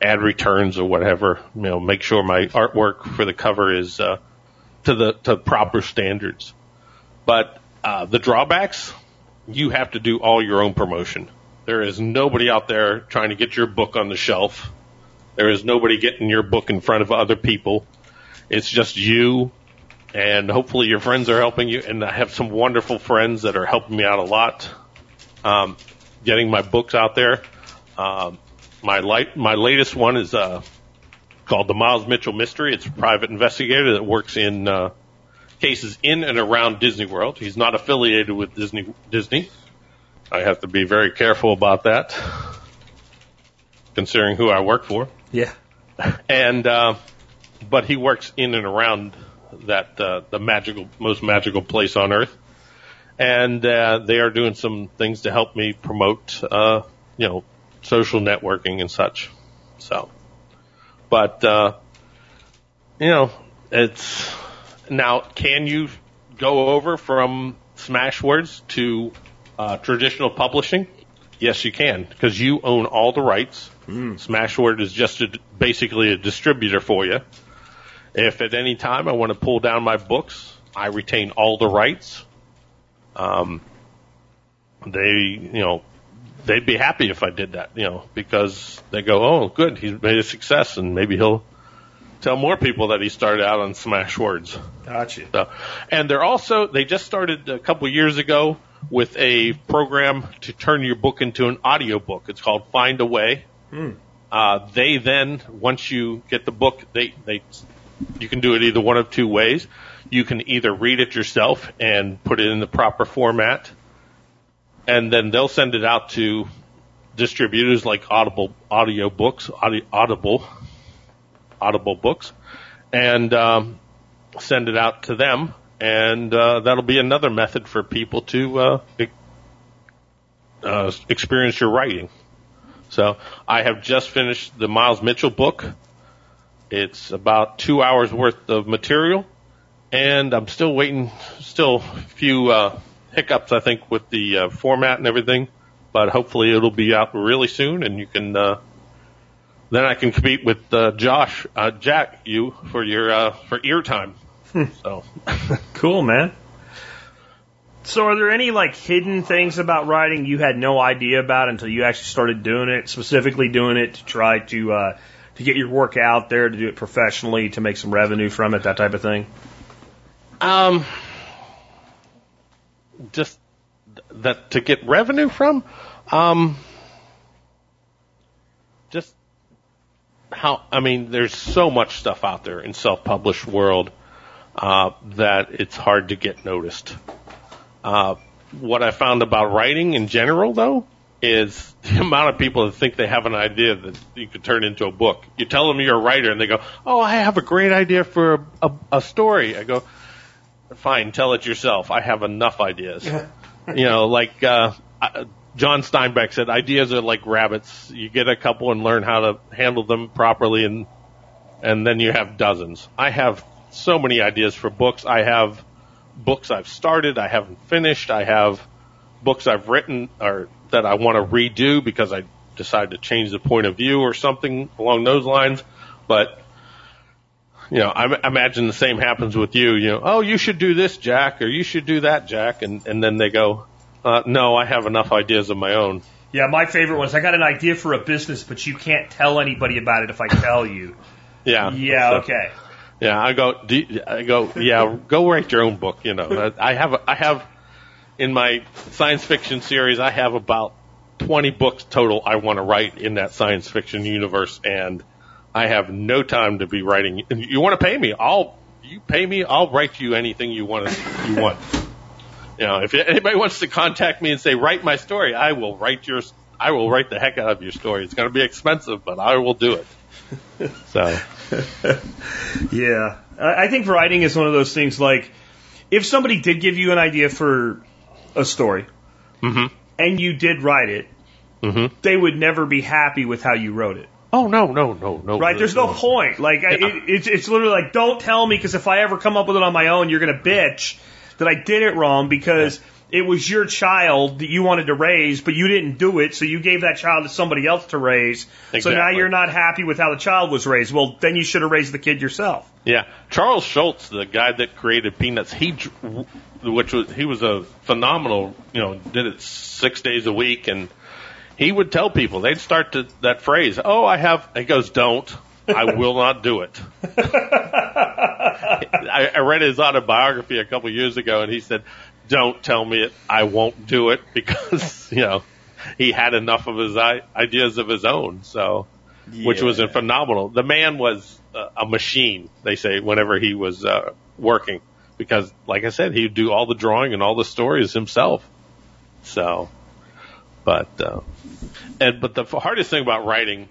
add returns or whatever, you know, make sure my artwork for the cover is, uh, to the, to proper standards. But uh, the drawbacks, you have to do all your own promotion. There is nobody out there trying to get your book on the shelf. There is nobody getting your book in front of other people. It's just you, and hopefully your friends are helping you. And I have some wonderful friends that are helping me out a lot, um, getting my books out there. Um, my light, my latest one is uh, called The Miles Mitchell Mystery. It's a private investigator that works in... Uh, cases in and around Disney World. He's not affiliated with Disney. Disney. I have to be very careful about that, considering who I work for. Yeah. And uh, but he works in and around that uh, the magical, most magical place on Earth, and uh, they are doing some things to help me promote, uh, you know, social networking and such. So, but uh, you know, it's. Now, can you go over from Smashwords to uh, traditional publishing? Yes, you can, because you own all the rights. Mm. Smashwords is just a, basically a distributor for you. If at any time I want to pull down my books, I retain all the rights. Um, they, you know, they'd be happy if I did that, you know, because they go, oh, good, he's made a success, and maybe he'll tell more people that he started out on Smashwords. Gotcha. So, and they're also, they just started a couple years ago with a program to turn your book into an audiobook. It's called Find a Way. Hmm. Uh, they then, once you get the book, they, they, you can do it either one of two ways. You can either read it yourself and put it in the proper format, and then they'll send it out to distributors like Audible, audio books, audi, Audible, Audible books, and um, send it out to them. And uh, that'll be another method for people to uh, e- uh, experience your writing. So I have just finished the Miles Mitchell book. It's about two hours worth of material, and I'm still waiting, still a few uh, hiccups, I think, with the uh, format and everything. But hopefully it'll be out really soon, and you can uh, then I can compete with uh, Josh, uh, Jack, you for your uh, for ear time. So cool, man. So are there any like hidden things about writing you had no idea about until you actually started doing it, specifically doing it to try to uh, to get your work out there, to do it professionally, to make some revenue from it, that type of thing? Um, just that to get revenue from, um, just how I mean, there's so much stuff out there in self-published world. Uh, that it's hard to get noticed. Uh, what I found about writing in general, though, is the amount of people that think they have an idea that you could turn into a book. You tell them you're a writer, and they go, oh, I have a great idea for a, a, a story. I go, fine, tell it yourself. I have enough ideas. You know, like uh, John Steinbeck said, ideas are like rabbits. You get a couple and learn how to handle them properly, and and then you have dozens. I have so many ideas for books. I have books I've started, I haven't finished. I have books I've written or that I want to redo because I decided to change the point of view or something along those lines. But, you know, I, I imagine the same happens with you. You know, oh, you should do this, Jack, or you should do that, Jack. And, and then they go, uh, no, I have enough ideas of my own. Yeah, my favorite was, I got an idea for a business, but you can't tell anybody about it if I tell you. yeah. Yeah, so. Okay. Yeah, I go. Do you, I go. Yeah, go write your own book. You know, I have. A, I have in my science fiction series. I have about twenty books total I want to write in that science fiction universe, and I have no time to be writing. You want to pay me? I'll. You pay me. I'll write you anything you want. To, you want. You know, if anybody wants to contact me and say write my story, I will write your. I will write the heck out of your story. It's going to be expensive, but I will do it. So. Yeah. I think writing is one of those things like if somebody did give you an idea for a story mm-hmm. and you did write it, mm-hmm. they would never be happy with how you wrote it. Oh, no, no, no, no. Right? There's no, no point. Like, yeah. it, it's, it's literally like, don't tell me because if I ever come up with it on my own, you're going to bitch that I did it wrong because yeah. it was your child that you wanted to raise, but you didn't do it, so you gave that child to somebody else to raise. Exactly. So now you're not happy with how the child was raised. Well, then you should have raised the kid yourself. Yeah. Charles Schultz, the guy that created Peanuts, he which was he was a phenomenal, you know, did it six days a week, and he would tell people, they'd start to, that phrase, oh, I have, he goes, don't. I will not do it. I, I read his autobiography a couple years ago, and he said, don't tell me it. I won't do it because, you know, he had enough of his ideas of his own, so yeah. which was phenomenal. The man was a machine, they say, whenever he was uh, working because, like I said, he'd do all the drawing and all the stories himself. So, but uh, and but the hardest thing about writing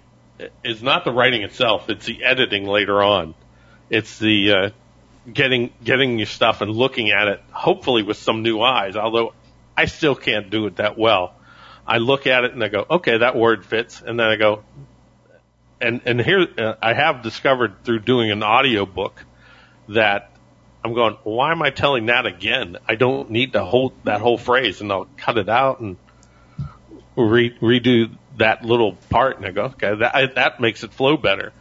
is not the writing itself, it's the editing later on. It's the uh, getting getting your stuff and looking at it, hopefully with some new eyes, although I still can't do it that well. I look at it and I go, okay, that word fits, and then I go, and, and here uh, I have discovered through doing an audio book that I'm going, why am I telling that again? I don't need to hold that whole phrase, and I'll cut it out and re- redo that little part, and I go, okay, that I, that makes it flow better.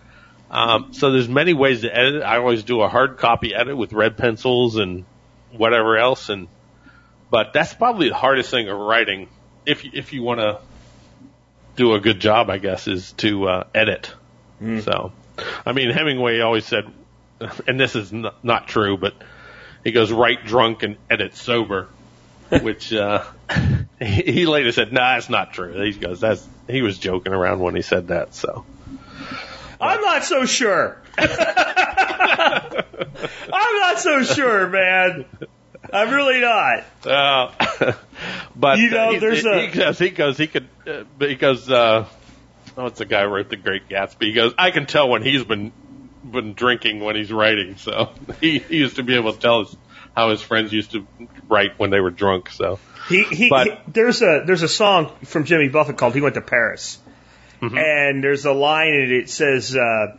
Um, so there's many ways to edit. I always do a hard copy edit with red pencils and whatever else, and but that's probably the hardest thing of writing. If if you want to do a good job, I guess, is to uh, edit. Mm. So, I mean, Hemingway always said, and this is n- not true, but he goes, write drunk and edit sober. which uh, he, he later said, "Nah, it's not true." He goes, "That's he was joking around when he said that." So I'm not so sure. I'm not so sure, man. I'm really not. Uh, but you know, uh, there's he, a he goes, he goes, he could, uh, he goes. Uh, oh, it's the guy who wrote The Great Gatsby. He goes, I can tell when he's been been drinking when he's writing. So he, he used to be able to tell us how his friends used to write when they were drunk. So he, he, but, he there's a there's a song from Jimmy Buffett called "He Went to Paris," mm-hmm. and there's a line in it that says, uh,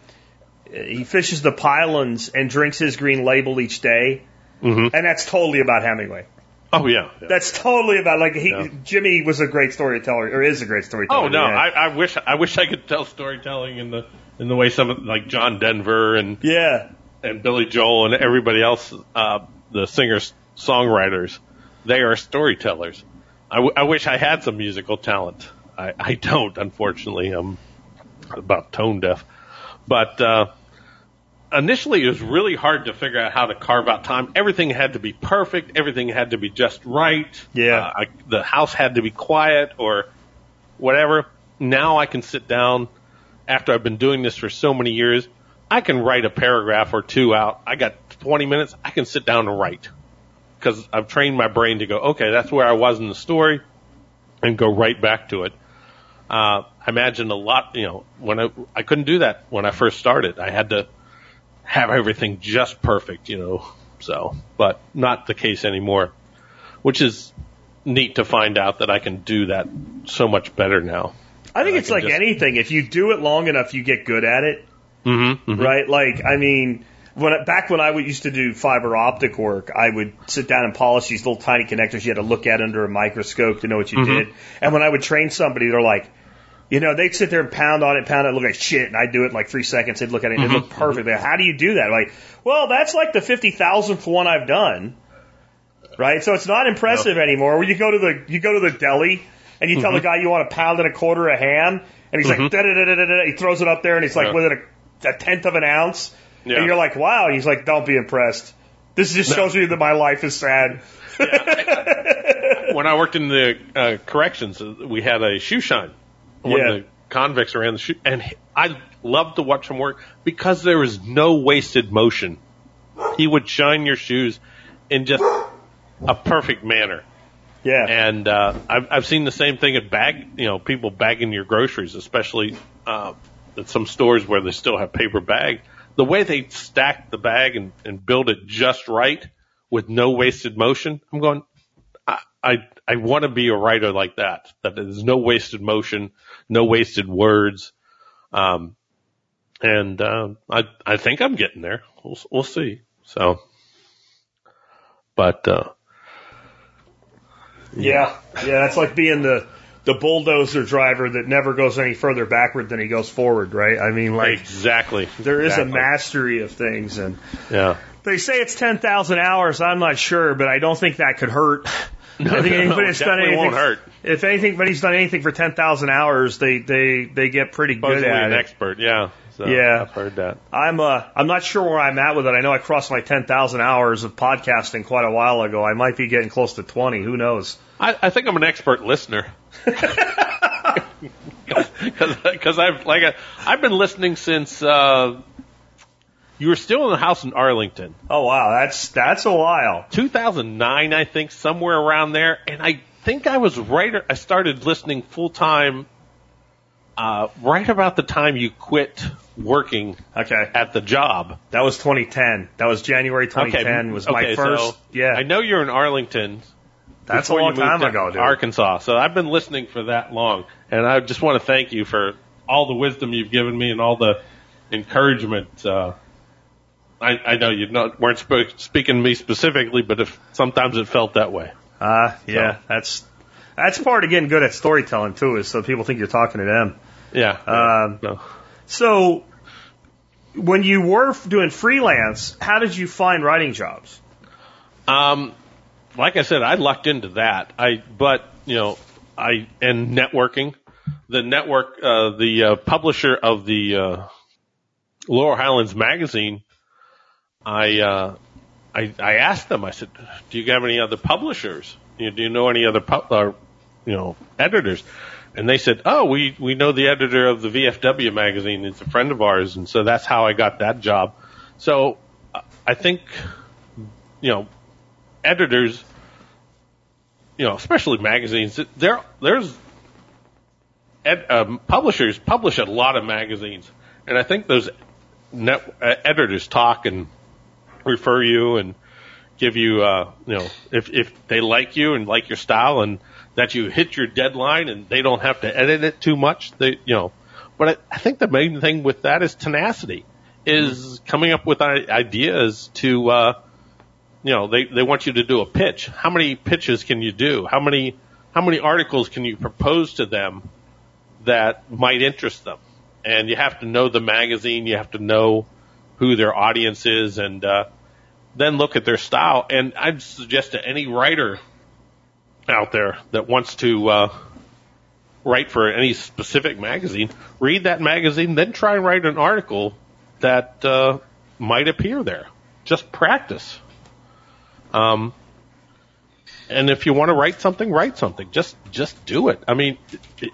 "He fishes the pylons and drinks his green label each day." Mm-hmm. And that's totally about Hemingway. Oh yeah, yeah. That's totally about like he, yeah. Jimmy was a great storyteller, or is a great storyteller. Oh no, I, I wish I wish I could tell storytelling in the in the way some like John Denver and yeah and Billy Joel and everybody else, uh, the singers songwriters, they are storytellers. I, w- I wish I had some musical talent. I, I don't, unfortunately. I'm about tone deaf, but. Uh, Initially, it was really hard to figure out how to carve out time. Everything had to be perfect. Everything had to be just right. Yeah. Uh, I, the house had to be quiet or whatever. Now I can sit down after I've been doing this for so many years. I can write a paragraph or two out. I got twenty minutes. I can sit down and write because I've trained my brain to go, okay, that's where I was in the story and go right back to it. Uh, I imagine a lot, you know, when I, I couldn't do that when I first started. I had to have everything just perfect, you know, so, but not the case anymore, which is neat to find out that I can do that so much better now. I think it's like just... anything. If you do it long enough, you get good at it, mm-hmm, mm-hmm. right? Like, I mean, when back when I used to do fiber optic work, I would sit down and polish these little tiny connectors you had to look at under a microscope to know what you mm-hmm. did. And when I would train somebody, they're like, you know, they'd sit there and pound on it, pound it, look like shit, and I'd do it in like three seconds. They'd look at it, and it'd look perfect. Like, how do you do that? I'm like, well, that's like the fifty thousandth one I've done, right? So it's not impressive no. anymore. When you go to the you go to the deli and you mm-hmm. tell the guy you want a pound and a quarter of ham, and he's mm-hmm. like, da da da da da, he throws it up there, and he's like yeah. within a, a tenth of an ounce, yeah. and you're like, wow. And he's like, don't be impressed. This just no. shows you that my life is sad. Yeah. I, I, when I worked in the uh, corrections, we had a shoe shine. When yeah. the convicts were in the shoot, and I loved to watch him work because there was no wasted motion. He would shine your shoes in just a perfect manner. Yeah. And uh, I've, I've seen the same thing at bag, you know, people bagging your groceries, especially uh, at some stores where they still have paper bag. The way they stack the bag and, and build it just right with no wasted motion, I'm going, I, I I want to be a writer like that, that there's no wasted motion, no wasted words. Um, and, um, uh, I, I think I'm getting there. We'll, we'll see. So, but, uh, yeah. Yeah. Yeah. That's like being the, the bulldozer driver that never goes any further backward than he goes forward. Right. I mean, like exactly, there is exactly. a mastery of things and yeah, they say it's ten thousand hours. I'm not sure, but I don't think that could hurt. No, I think anybody's no, done anything, won't hurt. If anybody's done anything for ten thousand hours, they, they, they get pretty supposedly good at an it. An expert, yeah, so yeah. I've heard that. I'm uh, I'm not sure where I'm at with it. I know I crossed my ten thousand hours of podcasting quite a while ago. I might be getting close to twenty. Who knows? I, I think I'm an expert listener because I've like I, I've been listening since uh, you were still in the house in Arlington. Oh, wow. That's that's a while. two thousand nine, I think, somewhere around there. And I think I was right. I started listening full-time uh, right about the time you quit working okay. at the job. That was twenty ten. That was January twenty ten okay. was okay, my first. So yeah. I know you're in Arlington. That's a long time ago, dude. Arkansas. So I've been listening for that long. And I just want to thank you for all the wisdom you've given me and all the encouragement. Uh I, I know you weren't sp- speaking to me specifically, but if sometimes it felt that way. Ah, uh, yeah, so. that's that's part of getting good at storytelling too, is so people think you're talking to them. Yeah. Um, no. So, when you were doing freelance, how did you find writing jobs? Um, like I said, I lucked into that. I but you know I and networking, the network, uh, the uh, publisher of the uh, Laurel Highlands magazine. I, uh, I, I asked them, I said, do you have any other publishers? you, do you know any other, uh, you know, editors? And they said, oh, we, we know the editor of the V F W magazine. It's a friend of ours. And so that's how I got that job. So I think, you know, editors, you know, especially magazines, there, there's ed, um, publishers publish a lot of magazines. And I think those net, uh, editors talk and refer you and give you, uh, you know, if, if they like you and like your style and that you hit your deadline and they don't have to edit it too much, they, you know. But I, I think the main thing with that is tenacity, is coming up with ideas to, uh, you know, they, they want you to do a pitch. How many pitches can you do? How many, how many articles can you propose to them that might interest them? And you have to know the magazine. You have to know who their audience is, and uh, then look at their style. And I'd suggest to any writer out there that wants to uh, write for any specific magazine, read that magazine, then try and write an article that uh, might appear there. Just practice. Um, and if you want to write something, write something. Just just do it. I mean, it,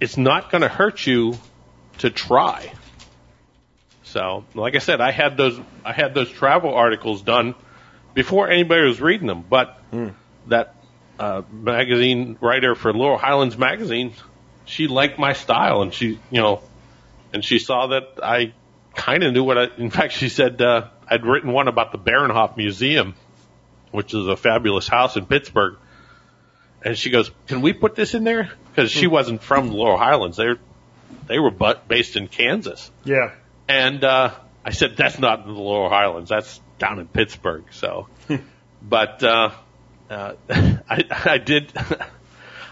it's not going to hurt you to try. So, like I said, I had those I had those travel articles done before anybody was reading them. But mm. that uh, magazine writer for Laurel Highlands magazine, she liked my style, and she, you know, and she saw that I kind of knew what I. In fact, she said uh, I'd written one about the Baranhoff Museum, which is a fabulous house in Pittsburgh, and she goes, "Can we put this in there?" Because she mm. wasn't from Laurel Highlands; they they were but based in Kansas. Yeah. And uh I said, that's not in the Laurel Highlands. That's down in Pittsburgh. So, but uh, uh I, I did,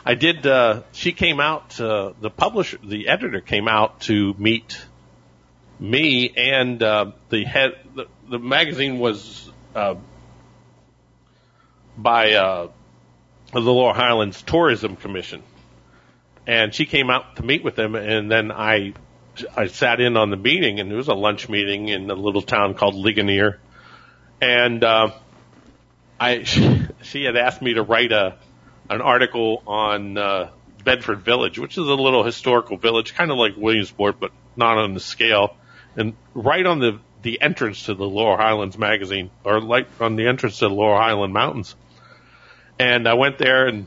I did. uh She came out. Uh, the publisher, the editor, came out to meet me and uh the head. The, the magazine was uh by uh the Laurel Highlands Tourism Commission, and she came out to meet with them, and then I. I sat in on the meeting, and it was a lunch meeting in a little town called Ligonier. And, uh, I, she, she had asked me to write a, an article on, uh, Bedford Village, which is a little historical village, kind of like Williamsport, but not on the scale. And right on the, the entrance to the Laurel Highlands magazine, or like on the entrance to the Laurel Highland Mountains. And I went there, and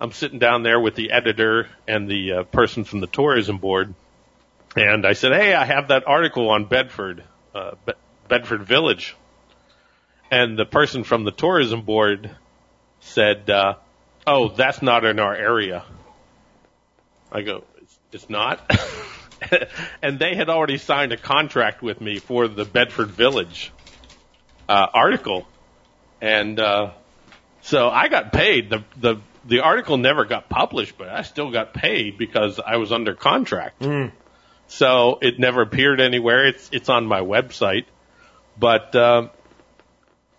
I'm sitting down there with the editor and the uh, person from the tourism board. And I said, hey, I have that article on Bedford, uh, Be- Bedford Village. And the person from the tourism board said, uh, oh, that's not in our area. I go, it's, it's not? And they had already signed a contract with me for the Bedford Village, uh, article. And, uh, so I got paid. The, the, the article never got published, but I still got paid because I was under contract. Mm. So it never appeared anywhere. It's it's on my website, but um,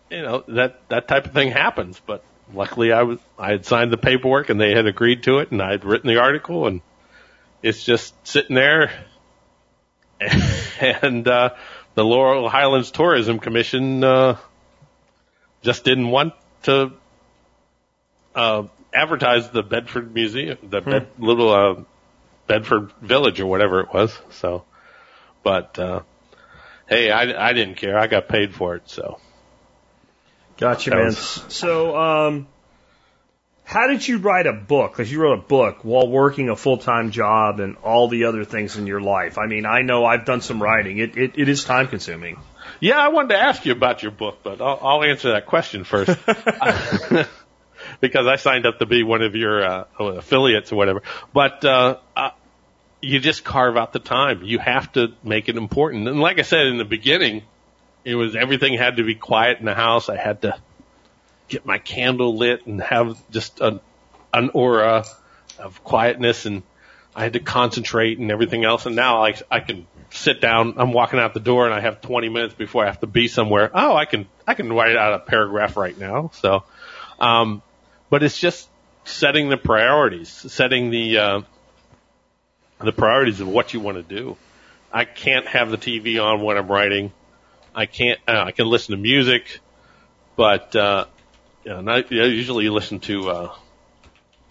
you know that that type of thing happens. But luckily, I was I had signed the paperwork and they had agreed to it, and I had written the article, and it's just sitting there. And, and uh, the Laurel Highlands Tourism Commission uh, just didn't want to uh, advertise the Bedford Museum, the hmm. Bed, little. Uh, Bedford Village or whatever it was. So, but, uh, hey, I, I didn't care. I got paid for it. So. Gotcha, that man. Was... So, um, how did you write a book? Cause you wrote a book while working a full-time job and all the other things in your life. I mean, I know I've done some writing. It, it, it is time consuming. Yeah. I wanted to ask you about your book, but I'll, I'll answer that question first. Because I signed up to be one of your uh, affiliates or whatever. But uh, uh, you just carve out the time. You have to make it important. And like I said in the beginning, it was everything had to be quiet in the house. I had to get my candle lit and have just a, an aura of quietness. And I had to concentrate and everything else. And now I, I can sit down. I'm walking out the door, and I have twenty minutes before I have to be somewhere. Oh, I can I can write out a paragraph right now. So, um but it's just setting the priorities, setting the uh, the priorities of what you want to do. I can't have the T V on when I'm writing. I can't. Uh, I can listen to music, but uh, Yeah, and I, I usually listen to uh,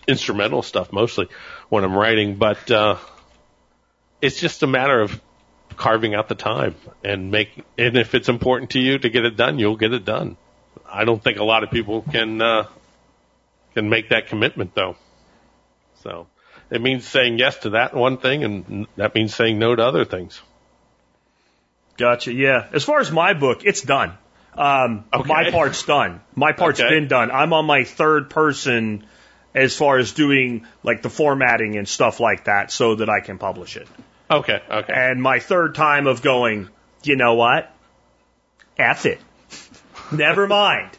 instrumental stuff mostly when I'm writing, but uh, it's just a matter of carving out the time and make. And if it's important to you to get it done, you'll get it done. I don't think a lot of people can uh, can make that commitment, though. So it means saying yes to that one thing, and that means saying no to other things. Gotcha. Yeah. As far as my book, it's done. Um, okay. My part's done. My part's okay. been done. I'm on my third person as far as doing like the formatting and stuff like that so that I can publish it. Okay. Okay. And my third time of going, you know what? F it. Never mind.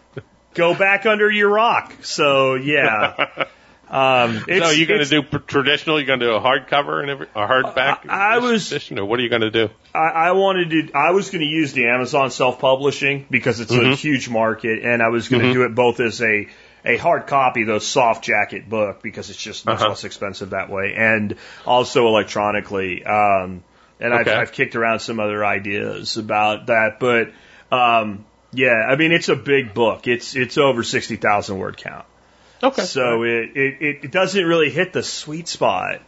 Go back under your rock. So, yeah. Um, it's, so you're going to do traditional? You're going to do a hardcover and every, a hardback? I, I was. Or what are you going to do? I, I wanted to. I was going to use the Amazon self-publishing because it's mm-hmm. a huge market, and I was going to mm-hmm. do it both as a a hard copy, the soft jacket book, because it's just much uh-huh. less expensive that way, and also electronically. Um, and okay. I've, I've kicked around some other ideas about that, but um, yeah, I mean it's a big book. It's it's over sixty thousand word count. Okay. So it, it, it doesn't really hit the sweet spot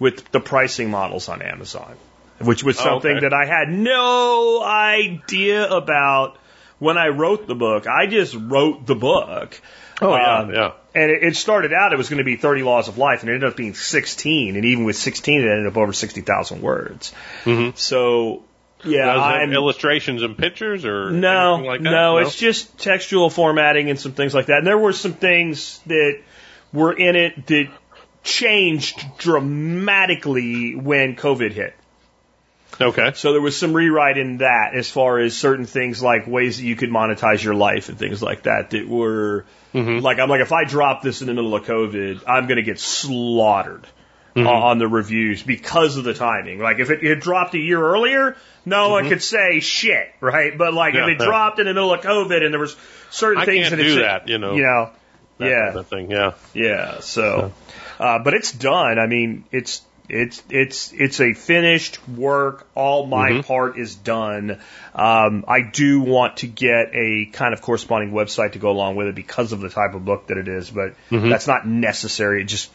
with the pricing models on Amazon, which was something oh, okay. that I had no idea about when I wrote the book. I just wrote the book. Oh, um, yeah, yeah. And it, it started out, it was going to be thirty Laws of Life, and it ended up being sixteen. And even with sixteen, it ended up over sixty thousand words. Mm-hmm. So... Yeah, illustrations and pictures or no, anything like that? No, no, it's just textual formatting and some things like that. And there were some things that were in it that changed dramatically when COVID hit. Okay. So there was some rewrite in that as far as certain things like ways that you could monetize your life and things like that that were mm-hmm. like, I'm like, if I drop this in the middle of COVID, I'm going to get slaughtered. Mm-hmm. on the reviews because of the timing. Like, if it, it dropped a year earlier, no mm-hmm. one could say shit, right? But, like, yeah, if it yeah. dropped in the middle of COVID and there was certain I things... I can't that do it, that, you know. You know, that yeah. Kind of thing, yeah. Yeah, so... so. Uh, but it's done. I mean, it's it's it's it's a finished work. All my mm-hmm. part is done. Um, I do want to get a kind of corresponding website to go along with it because of the type of book that it is, but mm-hmm. that's not necessary. It just...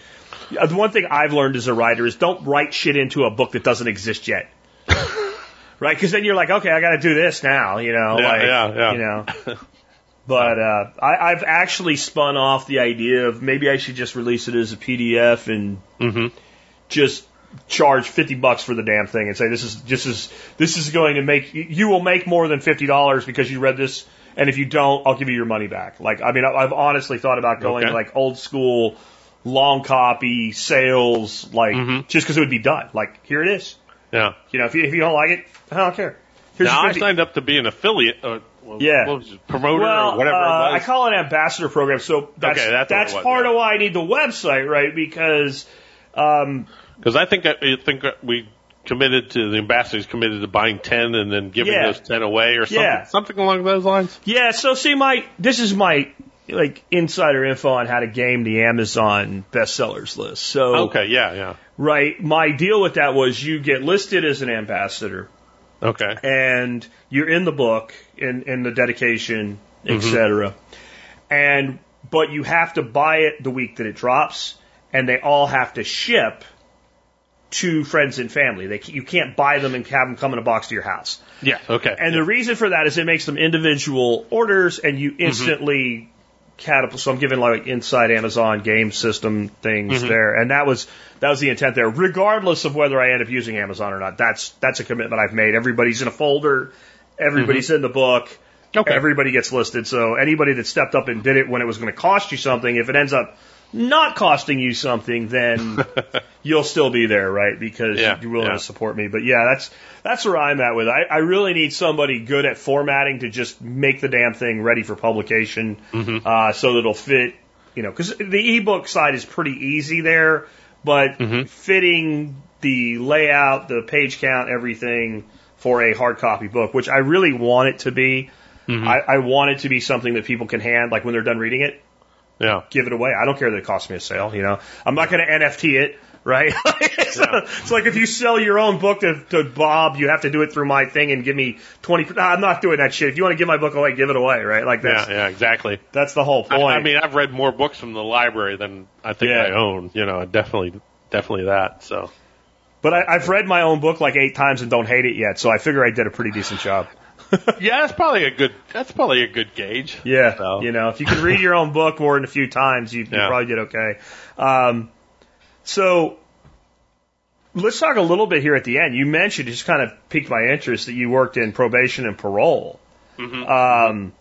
The one thing I've learned as a writer is don't write shit into a book that doesn't exist yet. Right? Because then you're like, okay, I got to do this now, you know. Yeah, like, yeah, yeah. You know. But uh, I, I've actually spun off the idea of maybe I should just release it as a P D F and mm-hmm. just charge fifty bucks for the damn thing and say, this is, this is, this is going to make, you will make more than fifty dollars because you read this. And if you don't, I'll give you your money back. Like, I mean, I've honestly thought about going okay. like old school long copy sales, like mm-hmm. just because it would be done. Like, here it is. Yeah. You know, if you, if you don't like it, I don't care. Here's now I signed up to be an affiliate, or well, yeah, well, promoter well, or whatever. Uh, it was. I call it an ambassador program. So that's okay, that's, that's part yeah. of why I need the website, right? Because um, because I think I, I think we committed to the ambassadors committed to buying ten and then giving yeah. those ten away or something, yeah. something along those lines. Yeah. So see, my this is my. like insider info on how to game the Amazon bestsellers list. So okay, yeah, yeah. Right, my deal with that was you get listed as an ambassador. Okay. And you're in the book in in the dedication, et cetera. Mm-hmm. And but you have to buy it the week that it drops and they all have to ship to friends and family. They you can't buy them and have them come in a box to your house. Yeah, okay. And yeah. the reason for that is it makes them individual orders and you instantly mm-hmm. catapult. So I'm giving like inside Amazon game system things mm-hmm. there, and that was that was the intent there. Regardless of whether I end up using Amazon or not, that's that's a commitment I've made. Everybody's in a folder, everybody's mm-hmm. in the book, okay. everybody gets listed. So anybody that stepped up and did it when it was going to cost you something, if it ends up not costing you something, then you'll still be there, right? Because yeah, you're willing yeah. to support me. But yeah, that's that's where I'm at with it. I, I really need somebody good at formatting to just make the damn thing ready for publication mm-hmm. uh, so that it'll fit, you know, because the ebook side is pretty easy there, but mm-hmm. fitting the layout, the page count, everything for a hard copy book, which I really want it to be. Mm-hmm. I, I want it to be something that people can hand, like when they're done reading it. Yeah. Give it away. I don't care that it costs me a sale, you know. I'm not going to N F T it. right? It's, yeah. It's like if you sell your own book to, to Bob, you have to do it through my thing and give me twenty percent. Nah, I'm not doing that shit. If you want to give my book away, give it away, right? Like that's, yeah, yeah, exactly. That's the whole point. I, I mean, I've read more books from the library than I think yeah. I own. You know, definitely, definitely that. So, but I, I've read my own book like eight times and don't hate it yet, so I figure I did a pretty decent job. Yeah, that's probably a good. That's probably a good gauge. Yeah, so. You know, if you can read your own book more than a few times, you, yeah. you probably did okay. Um, so let's talk a little bit here at the end. You mentioned it just kind of piqued my interest that you worked in probation and parole. Mm-hmm. Um,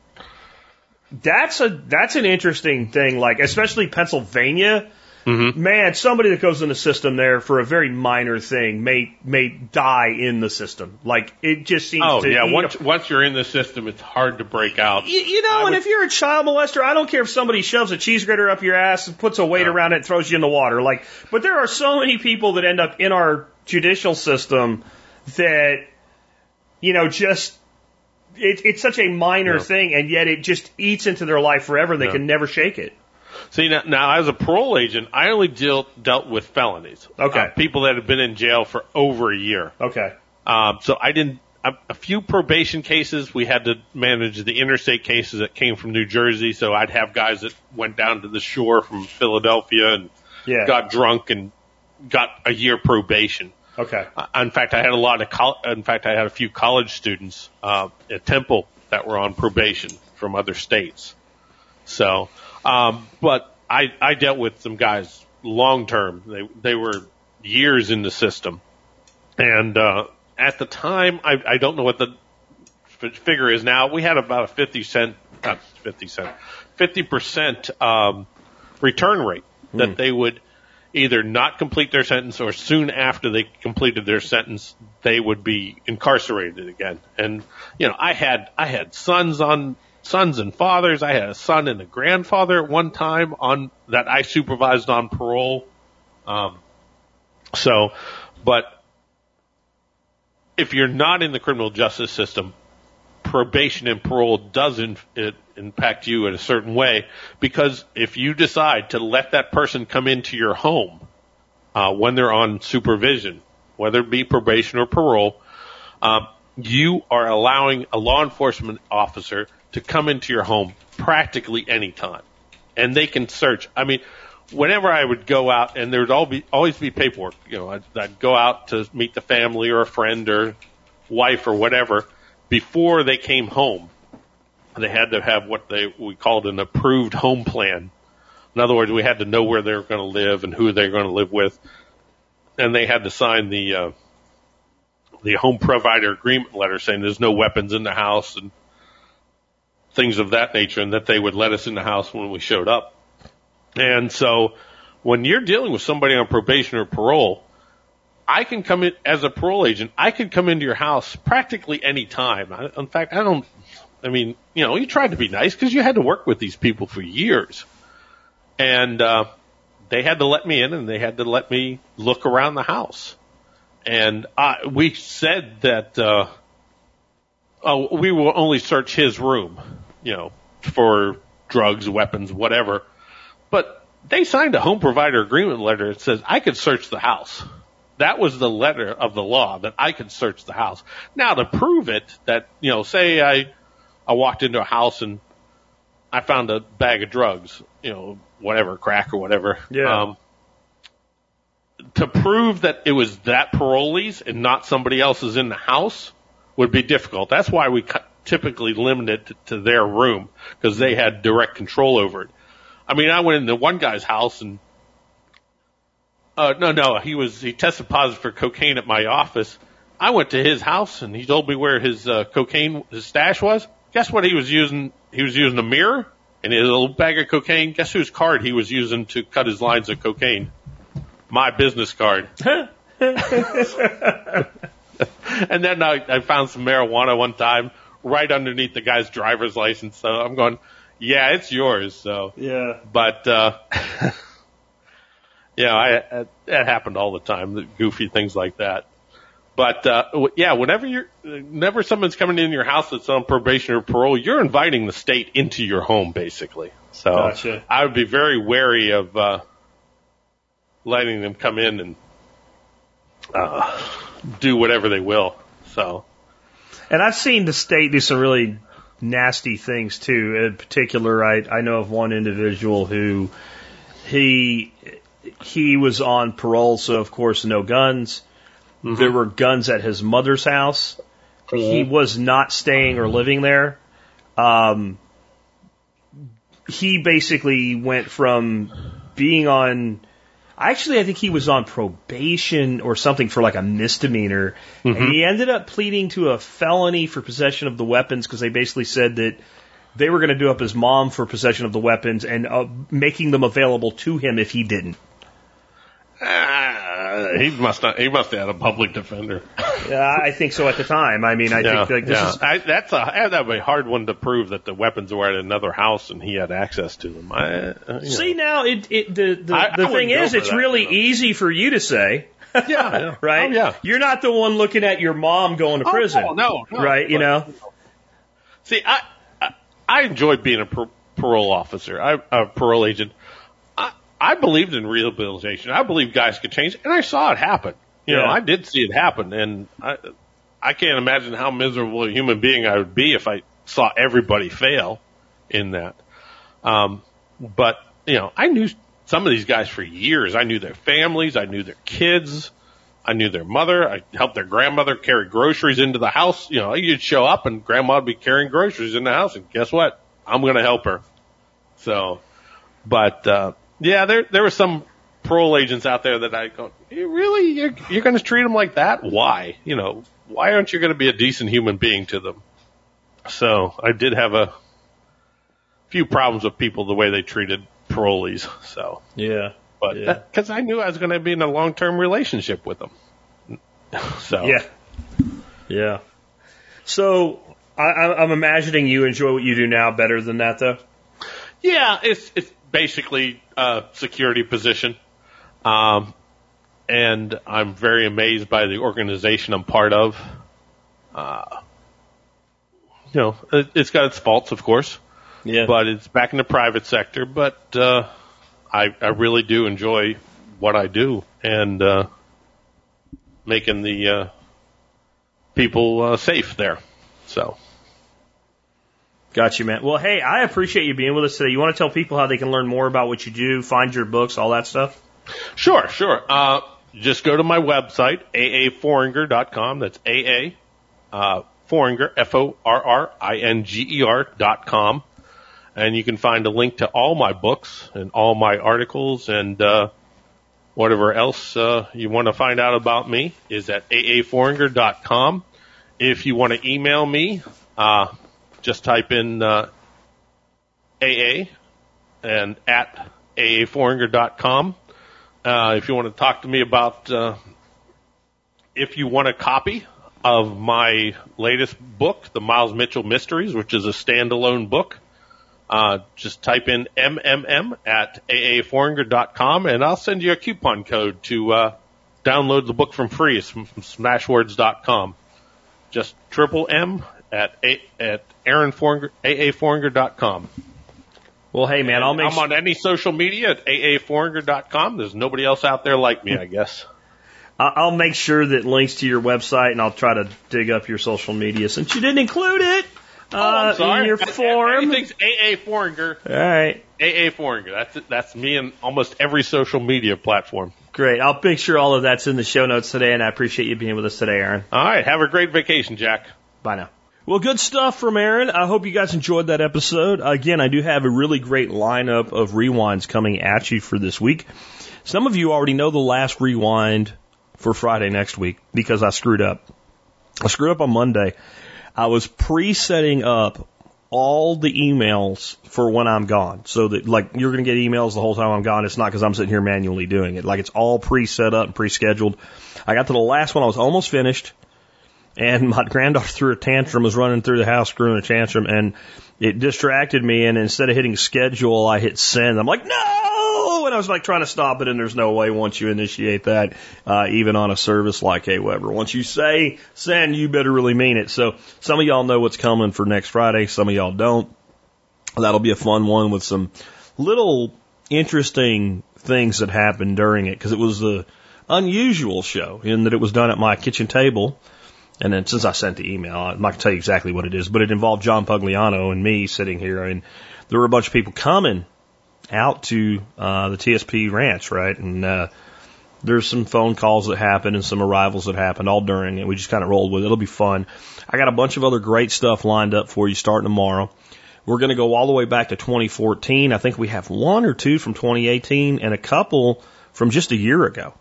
that's a that's an interesting thing. Like especially Pennsylvania, mm-hmm. man. Somebody that goes in the system there for a very minor thing may may die in the system. Like it just seems. Oh to, yeah. Once know, once you're in the system, it's hard to break out. You, you know, I and would, if you're a child molester, I don't care if somebody shoves a cheese grater up your ass and puts a weight yeah. around it and throws you in the water. Like, but there are so many people that end up in our judicial system that you know just. It, it's such a minor yeah. thing, and yet it just eats into their life forever. They yeah. can never shake it. See, now, now as a parole agent, I only deal, dealt with felonies. Okay. Uh, people that have been in jail for over a year. Okay. Uh, so I didn't uh, – a few probation cases. We had to manage the interstate cases that came from New Jersey, so I'd have guys that went down to the shore from Philadelphia and yeah. got drunk and got a year probation. Okay. Uh, in fact, I had a lot of col- in fact, I had a few college students uh, at Temple that were on probation from other states. So, um, but I, I dealt with some guys long term. They they were years in the system, and uh, at the time, I, I don't know what the f- figure is now. We had about a fifty cent, not fifty cent, fifty percent um, return rate that mm. they would. Either not complete their sentence or soon after they completed their sentence, they would be incarcerated again. And, you know, I had, I had sons on, sons and fathers. I had a son and a grandfather at one time on, that I supervised on parole. Um, so, but if you're not in the criminal justice system, probation and parole does in, it impact you in a certain way, because if you decide to let that person come into your home uh, when they're on supervision, whether it be probation or parole, um, you are allowing a law enforcement officer to come into your home practically any time, and they can search. I mean, whenever I would go out, and there would all be, always be paperwork. You know, I'd, I'd go out to meet the family or a friend or wife or whatever. Before they came home, they had to have what they we called an approved home plan. In other words, we had to know where they were going to live and who they were going to live with, and they had to sign the uh, the home provider agreement letter saying there's no weapons in the house and things of that nature, and that they would let us in the house when we showed up. And so, when you're dealing with somebody on probation or parole, I can come in as a parole agent. I can come into your house practically any time. I, in fact, I don't. I mean, you know, you tried to be nice because you had to work with these people for years, and uh, they had to let me in, and they had to let me look around the house. And I, we said that uh, oh, we will only search his room, you know, for drugs, weapons, whatever. But they signed a home provider agreement letter that says I could search the house. That was the letter of the law that I could search the house. Now to prove it, that, you know, say I, I walked into a house and I found a bag of drugs, you know, whatever, crack or whatever. Yeah. Um, to prove that it was that parolee's and not somebody else's in the house would be difficult. That's why we typically limit it to their room, because they had direct control over it. I mean, I went into one guy's house and Uh, no, no, he was, he tested positive for cocaine at my office. I went to his house and he told me where his, uh, cocaine, his stash was. Guess what he was using? He was using a mirror and his little bag of cocaine. Guess whose card he was using to cut his lines of cocaine? My business card. And then I, I found some marijuana one time right underneath the guy's driver's license. So I'm going, yeah, it's yours. So, yeah, but, uh, Yeah, I, I, that happened all the time, the goofy things like that. But, uh, w- yeah, whenever you're, whenever someone's coming in your house that's on probation or parole, you're inviting the state into your home, basically. So gotcha. I would be very wary of, uh, letting them come in and uh, do whatever they will. So, and I've seen the state do some really nasty things too. In particular, I I know of one individual who he he was on parole, so of course no guns. Mm-hmm. There were guns at his mother's house. Mm-hmm. He was not staying or living there. Um, he basically went from being on, actually I think he was on probation or something for like a misdemeanor, mm-hmm. and he ended up pleading to a felony for possession of the weapons because they basically said that they were going to do up his mom for possession of the weapons and uh, making them available to him if he didn't. Uh, he must not, he must have had a public defender. Yeah, I think so at the time. I mean, I yeah, think like, this yeah. is I, that's a that would be a hard one to prove that the weapons were at another house and he had access to them. I, uh, See know. now, it, it the the, I, the I thing is, it's that, really you know. easy for you to say. Yeah, yeah. Right. Oh, yeah. You're not the one looking at your mom going to oh, prison. No, no, no, right. But, you know. See, I I, I enjoyed being a par- parole officer. I a parole agent. I believed in rehabilitation. I believed guys could change, and I saw it happen. You yeah. know, I did see it happen, and I, I can't imagine how miserable a human being I would be if I saw everybody fail in that. Um, but, you know, I knew some of these guys for years. I knew their families. I knew their kids. I knew their mother. I helped their grandmother carry groceries into the house. You know, you'd show up, and Grandma would be carrying groceries in the house, and guess what? I'm going to help her. So, but... uh Yeah, there there were some parole agents out there that I go, you really? You're, you're going to treat them like that? Why? You know, why aren't you going to be a decent human being to them? So I did have a few problems with people the way they treated parolees. So yeah, but because yeah. I knew I was going to be in a long term relationship with them. So yeah, yeah. So I, I'm imagining you enjoy what you do now better than that, though. Yeah, it's it's. Basically, uh, security position. Um, and I'm very amazed by the organization I'm part of. Uh, you know, it, it's got its faults, of course. Yeah. But it's back in the private sector. But, uh, I, I really do enjoy what I do and, uh, making the, uh, people, uh, safe there. So. Got you, man. Well, hey, I appreciate you being with us today. You want to tell people how they can learn more about what you do, find your books, all that stuff? Sure, sure. Uh, just go to my website, a a forringer dot com. That's A A, uh, Forringer, F O R R I N G E R dot com. And you can find a link to all my books and all my articles and uh, whatever else uh, you want to find out about me is at a a forringer dot com. If you want to email me, uh just type in uh, A A and at a a forringer dot com. Uh, if you want to talk to me about uh, if you want a copy of my latest book, The Miles Mitchell Mysteries, which is a standalone book, uh, just type in M M M at a a forringer dot com, and I'll send you a coupon code to uh, download the book from free. It's from smashwords dot com. Just triple M at a, at Aaron Forringer, a a forringer dot com. Well, hey, man, I'll make I'm sure. on any social media at a a forringer dot com. There's nobody else out there like me, I guess. I'll make sure that links to your website, and I'll try to dig up your social media since you didn't include it oh, uh, I'm sorry. in your form. Everything's A A Forringer. All right. A A Forringer. That's it. That's me in almost every social media platform. Great. I'll make sure all of that's in the show notes today, and I appreciate you being with us today, Aaron. All right. Have a great vacation, Jack. Bye now. Well, good stuff from Aaron. I hope you guys enjoyed that episode. Again, I do have a really great lineup of rewinds coming at you for this week. Some of you already know the last rewind for Friday next week because I screwed up. I screwed up on Monday. I was pre-setting up all the emails for when I'm gone. So that, like, you're going to get emails the whole time I'm gone. It's not because I'm sitting here manually doing it. Like, it's all pre-set up and pre-scheduled. I got to the last one. I was almost finished. And my granddaughter threw a tantrum, was running through the house, screwing a tantrum, and it distracted me. And instead of hitting schedule, I hit send. I'm like, no! And I was like trying to stop it, and there's no way once you initiate that, uh, even on a service like AWeber. Once you say send, you better really mean it. So some of y'all know what's coming for next Friday. Some of y'all don't. That'll be a fun one with some little interesting things that happened during it, because it was the unusual show in that it was done at my kitchen table. And then since I sent the email, I'm not going to tell you exactly what it is, but it involved John Pugliano and me sitting here. I mean, there were a bunch of people coming out to uh, the T S P ranch, right? And uh, there's some phone calls that happened and some arrivals that happened all during it. We just kind of rolled with it. It'll be fun. I got a bunch of other great stuff lined up for you starting tomorrow. We're going to go all the way back to twenty fourteen. I think we have one or two from twenty eighteen and a couple from just a year ago.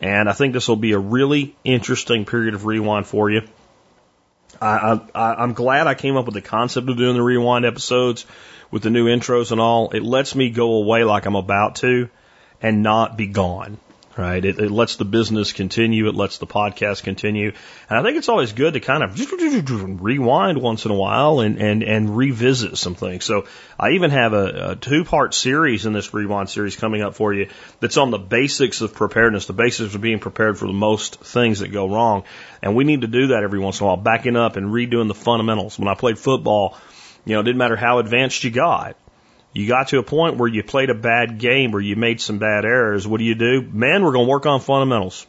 And I think this will be a really interesting period of rewind for you. I, I, I'm glad I came up with the concept of doing the rewind episodes with the new intros and all. It lets me go away like I'm about to and not be gone, right? It, it lets the business continue. It lets the podcast continue. And I think it's always good to kind of rewind once in a while and, and, and revisit some things. So I even have a, a two-part series in this rewind series coming up for you that's on the basics of preparedness, the basics of being prepared for the most things that go wrong. And we need to do that every once in a while, backing up and redoing the fundamentals. When I played football, you know, it didn't matter how advanced you got. You got to a point where you played a bad game or you made some bad errors. What do you do? Man, we're going to work on fundamentals.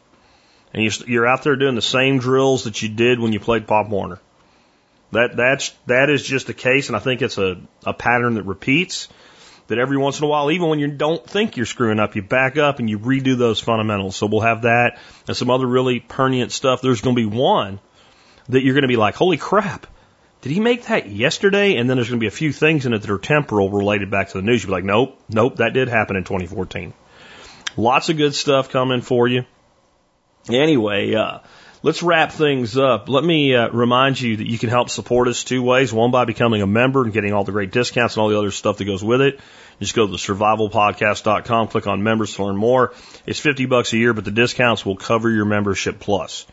And you're out there doing the same drills that you did when you played Pop Warner. That that's that is just the case, and I think it's a, a pattern that repeats, that every once in a while, even when you don't think you're screwing up, you back up and you redo those fundamentals. So we'll have that and some other really pertinent stuff. There's going to be one that you're going to be like, holy crap, did he make that yesterday? And then there's going to be a few things in it that are temporal related back to the news. You'll be like, nope, nope, that did happen in twenty fourteen. Lots of good stuff coming for you. Anyway, uh, let's wrap things up. Let me uh, remind you that you can help support us two ways. One, by becoming a member and getting all the great discounts and all the other stuff that goes with it. Just go to the survival podcast dot com, click on members to learn more. It's fifty bucks a year, but the discounts will cover your membership plus.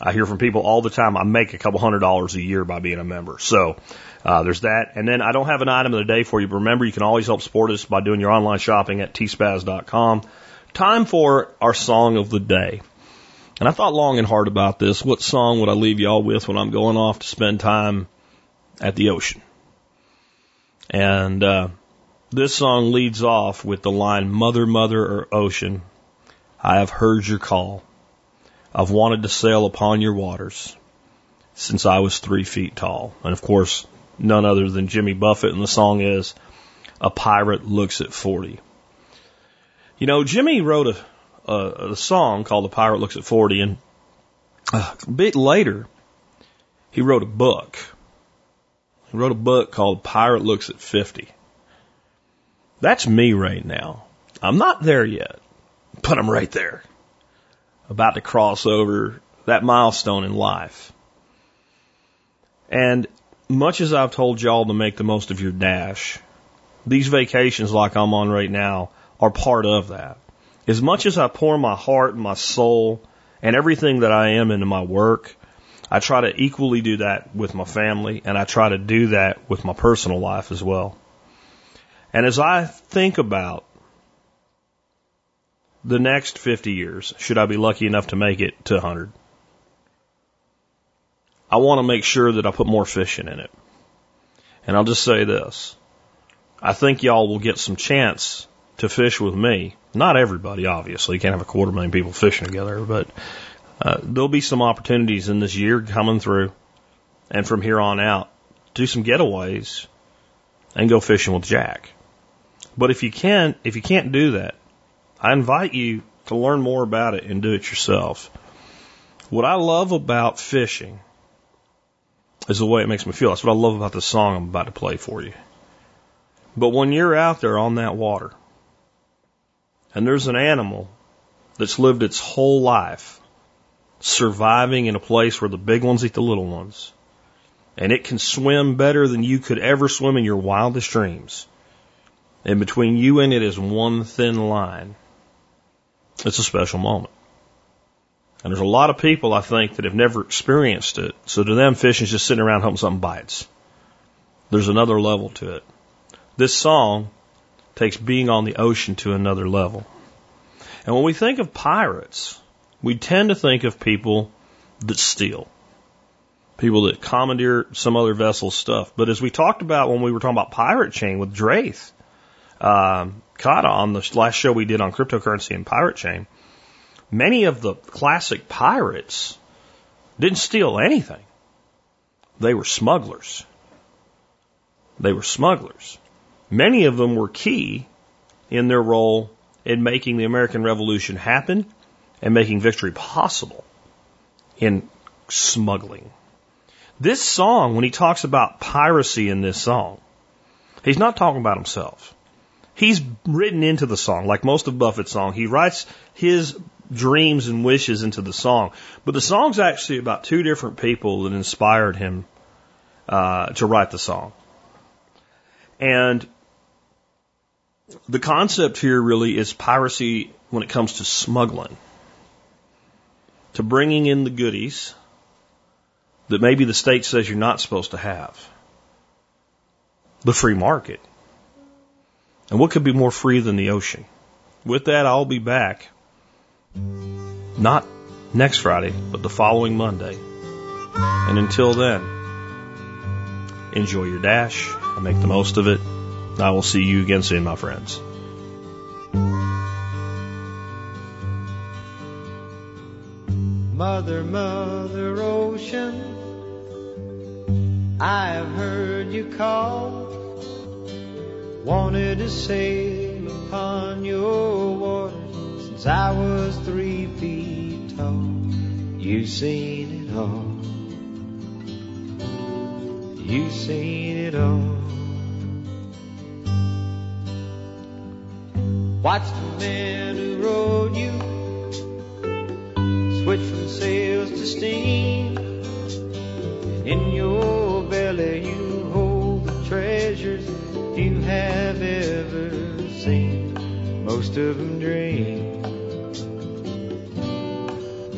I hear from people all the time, I make a couple hundred dollars a year by being a member. So uh there's that. And then I don't have an item of the day for you, but remember, you can always help support us by doing your online shopping at t spaz dot com. Time for our song of the day. And I thought long and hard about this. What song would I leave y'all with when I'm going off to spend time at the ocean? And uh this song leads off with the line, Mother, Mother, or Ocean, I have heard your call. I've wanted to sail upon your waters since I was three feet tall. And, of course, none other than Jimmy Buffett, and the song is A Pirate Looks at forty. You know, Jimmy wrote a, a, a song called A Pirate Looks at forty, and a bit later he wrote a book. He wrote a book called Pirate Looks at fifty. That's me right now. I'm not there yet, but I'm right there. About to cross over that milestone in life. And much as I've told y'all to make the most of your dash, these vacations like I'm on right now are part of that. As much as I pour my heart and my soul and everything that I am into my work, I try to equally do that with my family, and I try to do that with my personal life as well. And as I think about the next fifty years, should I be lucky enough to make it to one hundred? I want to make sure that I put more fishing in it. And I'll just say this. I think y'all will get some chance to fish with me. Not everybody, obviously. You can't have a quarter million people fishing together. But uh, there'll be some opportunities in this year coming through. And from here on out, do some getaways and go fishing with Jack. But if you can, if you can't do that, I invite you to learn more about it and do it yourself. What I love about fishing is the way it makes me feel. That's what I love about the song I'm about to play for you. But when you're out there on that water, and there's an animal that's lived its whole life surviving in a place where the big ones eat the little ones, and it can swim better than you could ever swim in your wildest dreams, and between you and it is one thin line, it's a special moment. And there's a lot of people, I think, that have never experienced it. So to them, fishing is just sitting around hoping something bites. There's another level to it. This song takes being on the ocean to another level. And when we think of pirates, we tend to think of people that steal, people that commandeer some other vessel's stuff. But as we talked about when we were talking about Pirate Chain with Draith, Um, Kata on the last show we did on cryptocurrency and pirate chain, many of the classic pirates didn't steal anything. They were smugglers. They were smugglers. Many of them were key in their role in making the American Revolution happen and making victory possible in smuggling. This song, when he talks about piracy in this song, he's not talking about himself. He's written into the song, like most of Buffett's song. He writes his dreams and wishes into the song. But the song's actually about two different people that inspired him uh, to write the song. And the concept here really is piracy when it comes to smuggling, to bringing in the goodies that maybe the state says you're not supposed to have. The free market. And what could be more free than the ocean? With that, I'll be back. Not next Friday, but the following Monday. And until then, enjoy your dash. I make the most of it. I will see you again soon, my friends. Mother, mother ocean, I've heard you call. Wanted to sail upon your waters since I was three feet tall. You've seen it all. You've seen it all. Watch the men who rode you switch from sails to steam. In your belly you hold the treasures you have ever seen. Most of them dream.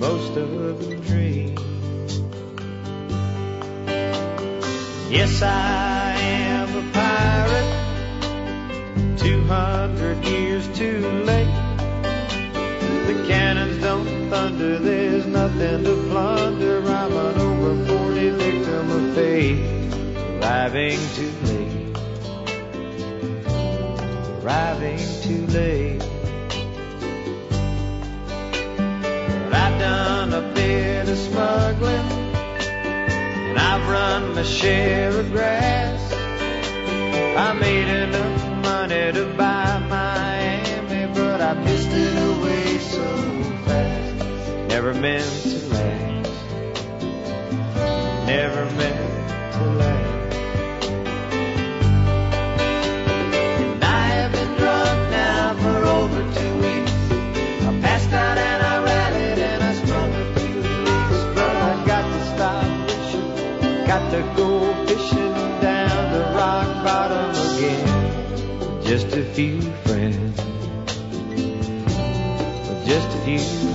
Most of them dream. Yes, I am a pirate, two hundred years too late. The cannons don't thunder, there's nothing to plunder. I'm an over forty victim of fate, arriving too late, arriving too late. Well, I've done a bit of smuggling, and I've run my share of grass. I made enough money to buy Miami, but I pissed it away so fast. Never meant to last. Never meant to last. And I have been drunk now for over two weeks. I passed out and I rallied and I sprung a few leaks. But I got to stop fishing. Got to go fishing down the rock bottom again. Just a few friends. Just a few friends.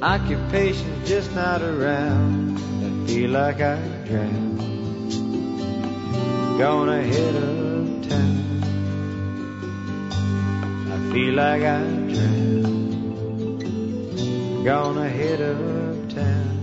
Occupation's just not around. I feel like I drowned. Gonna hit up town. I feel like I drowned. Gonna hit up town.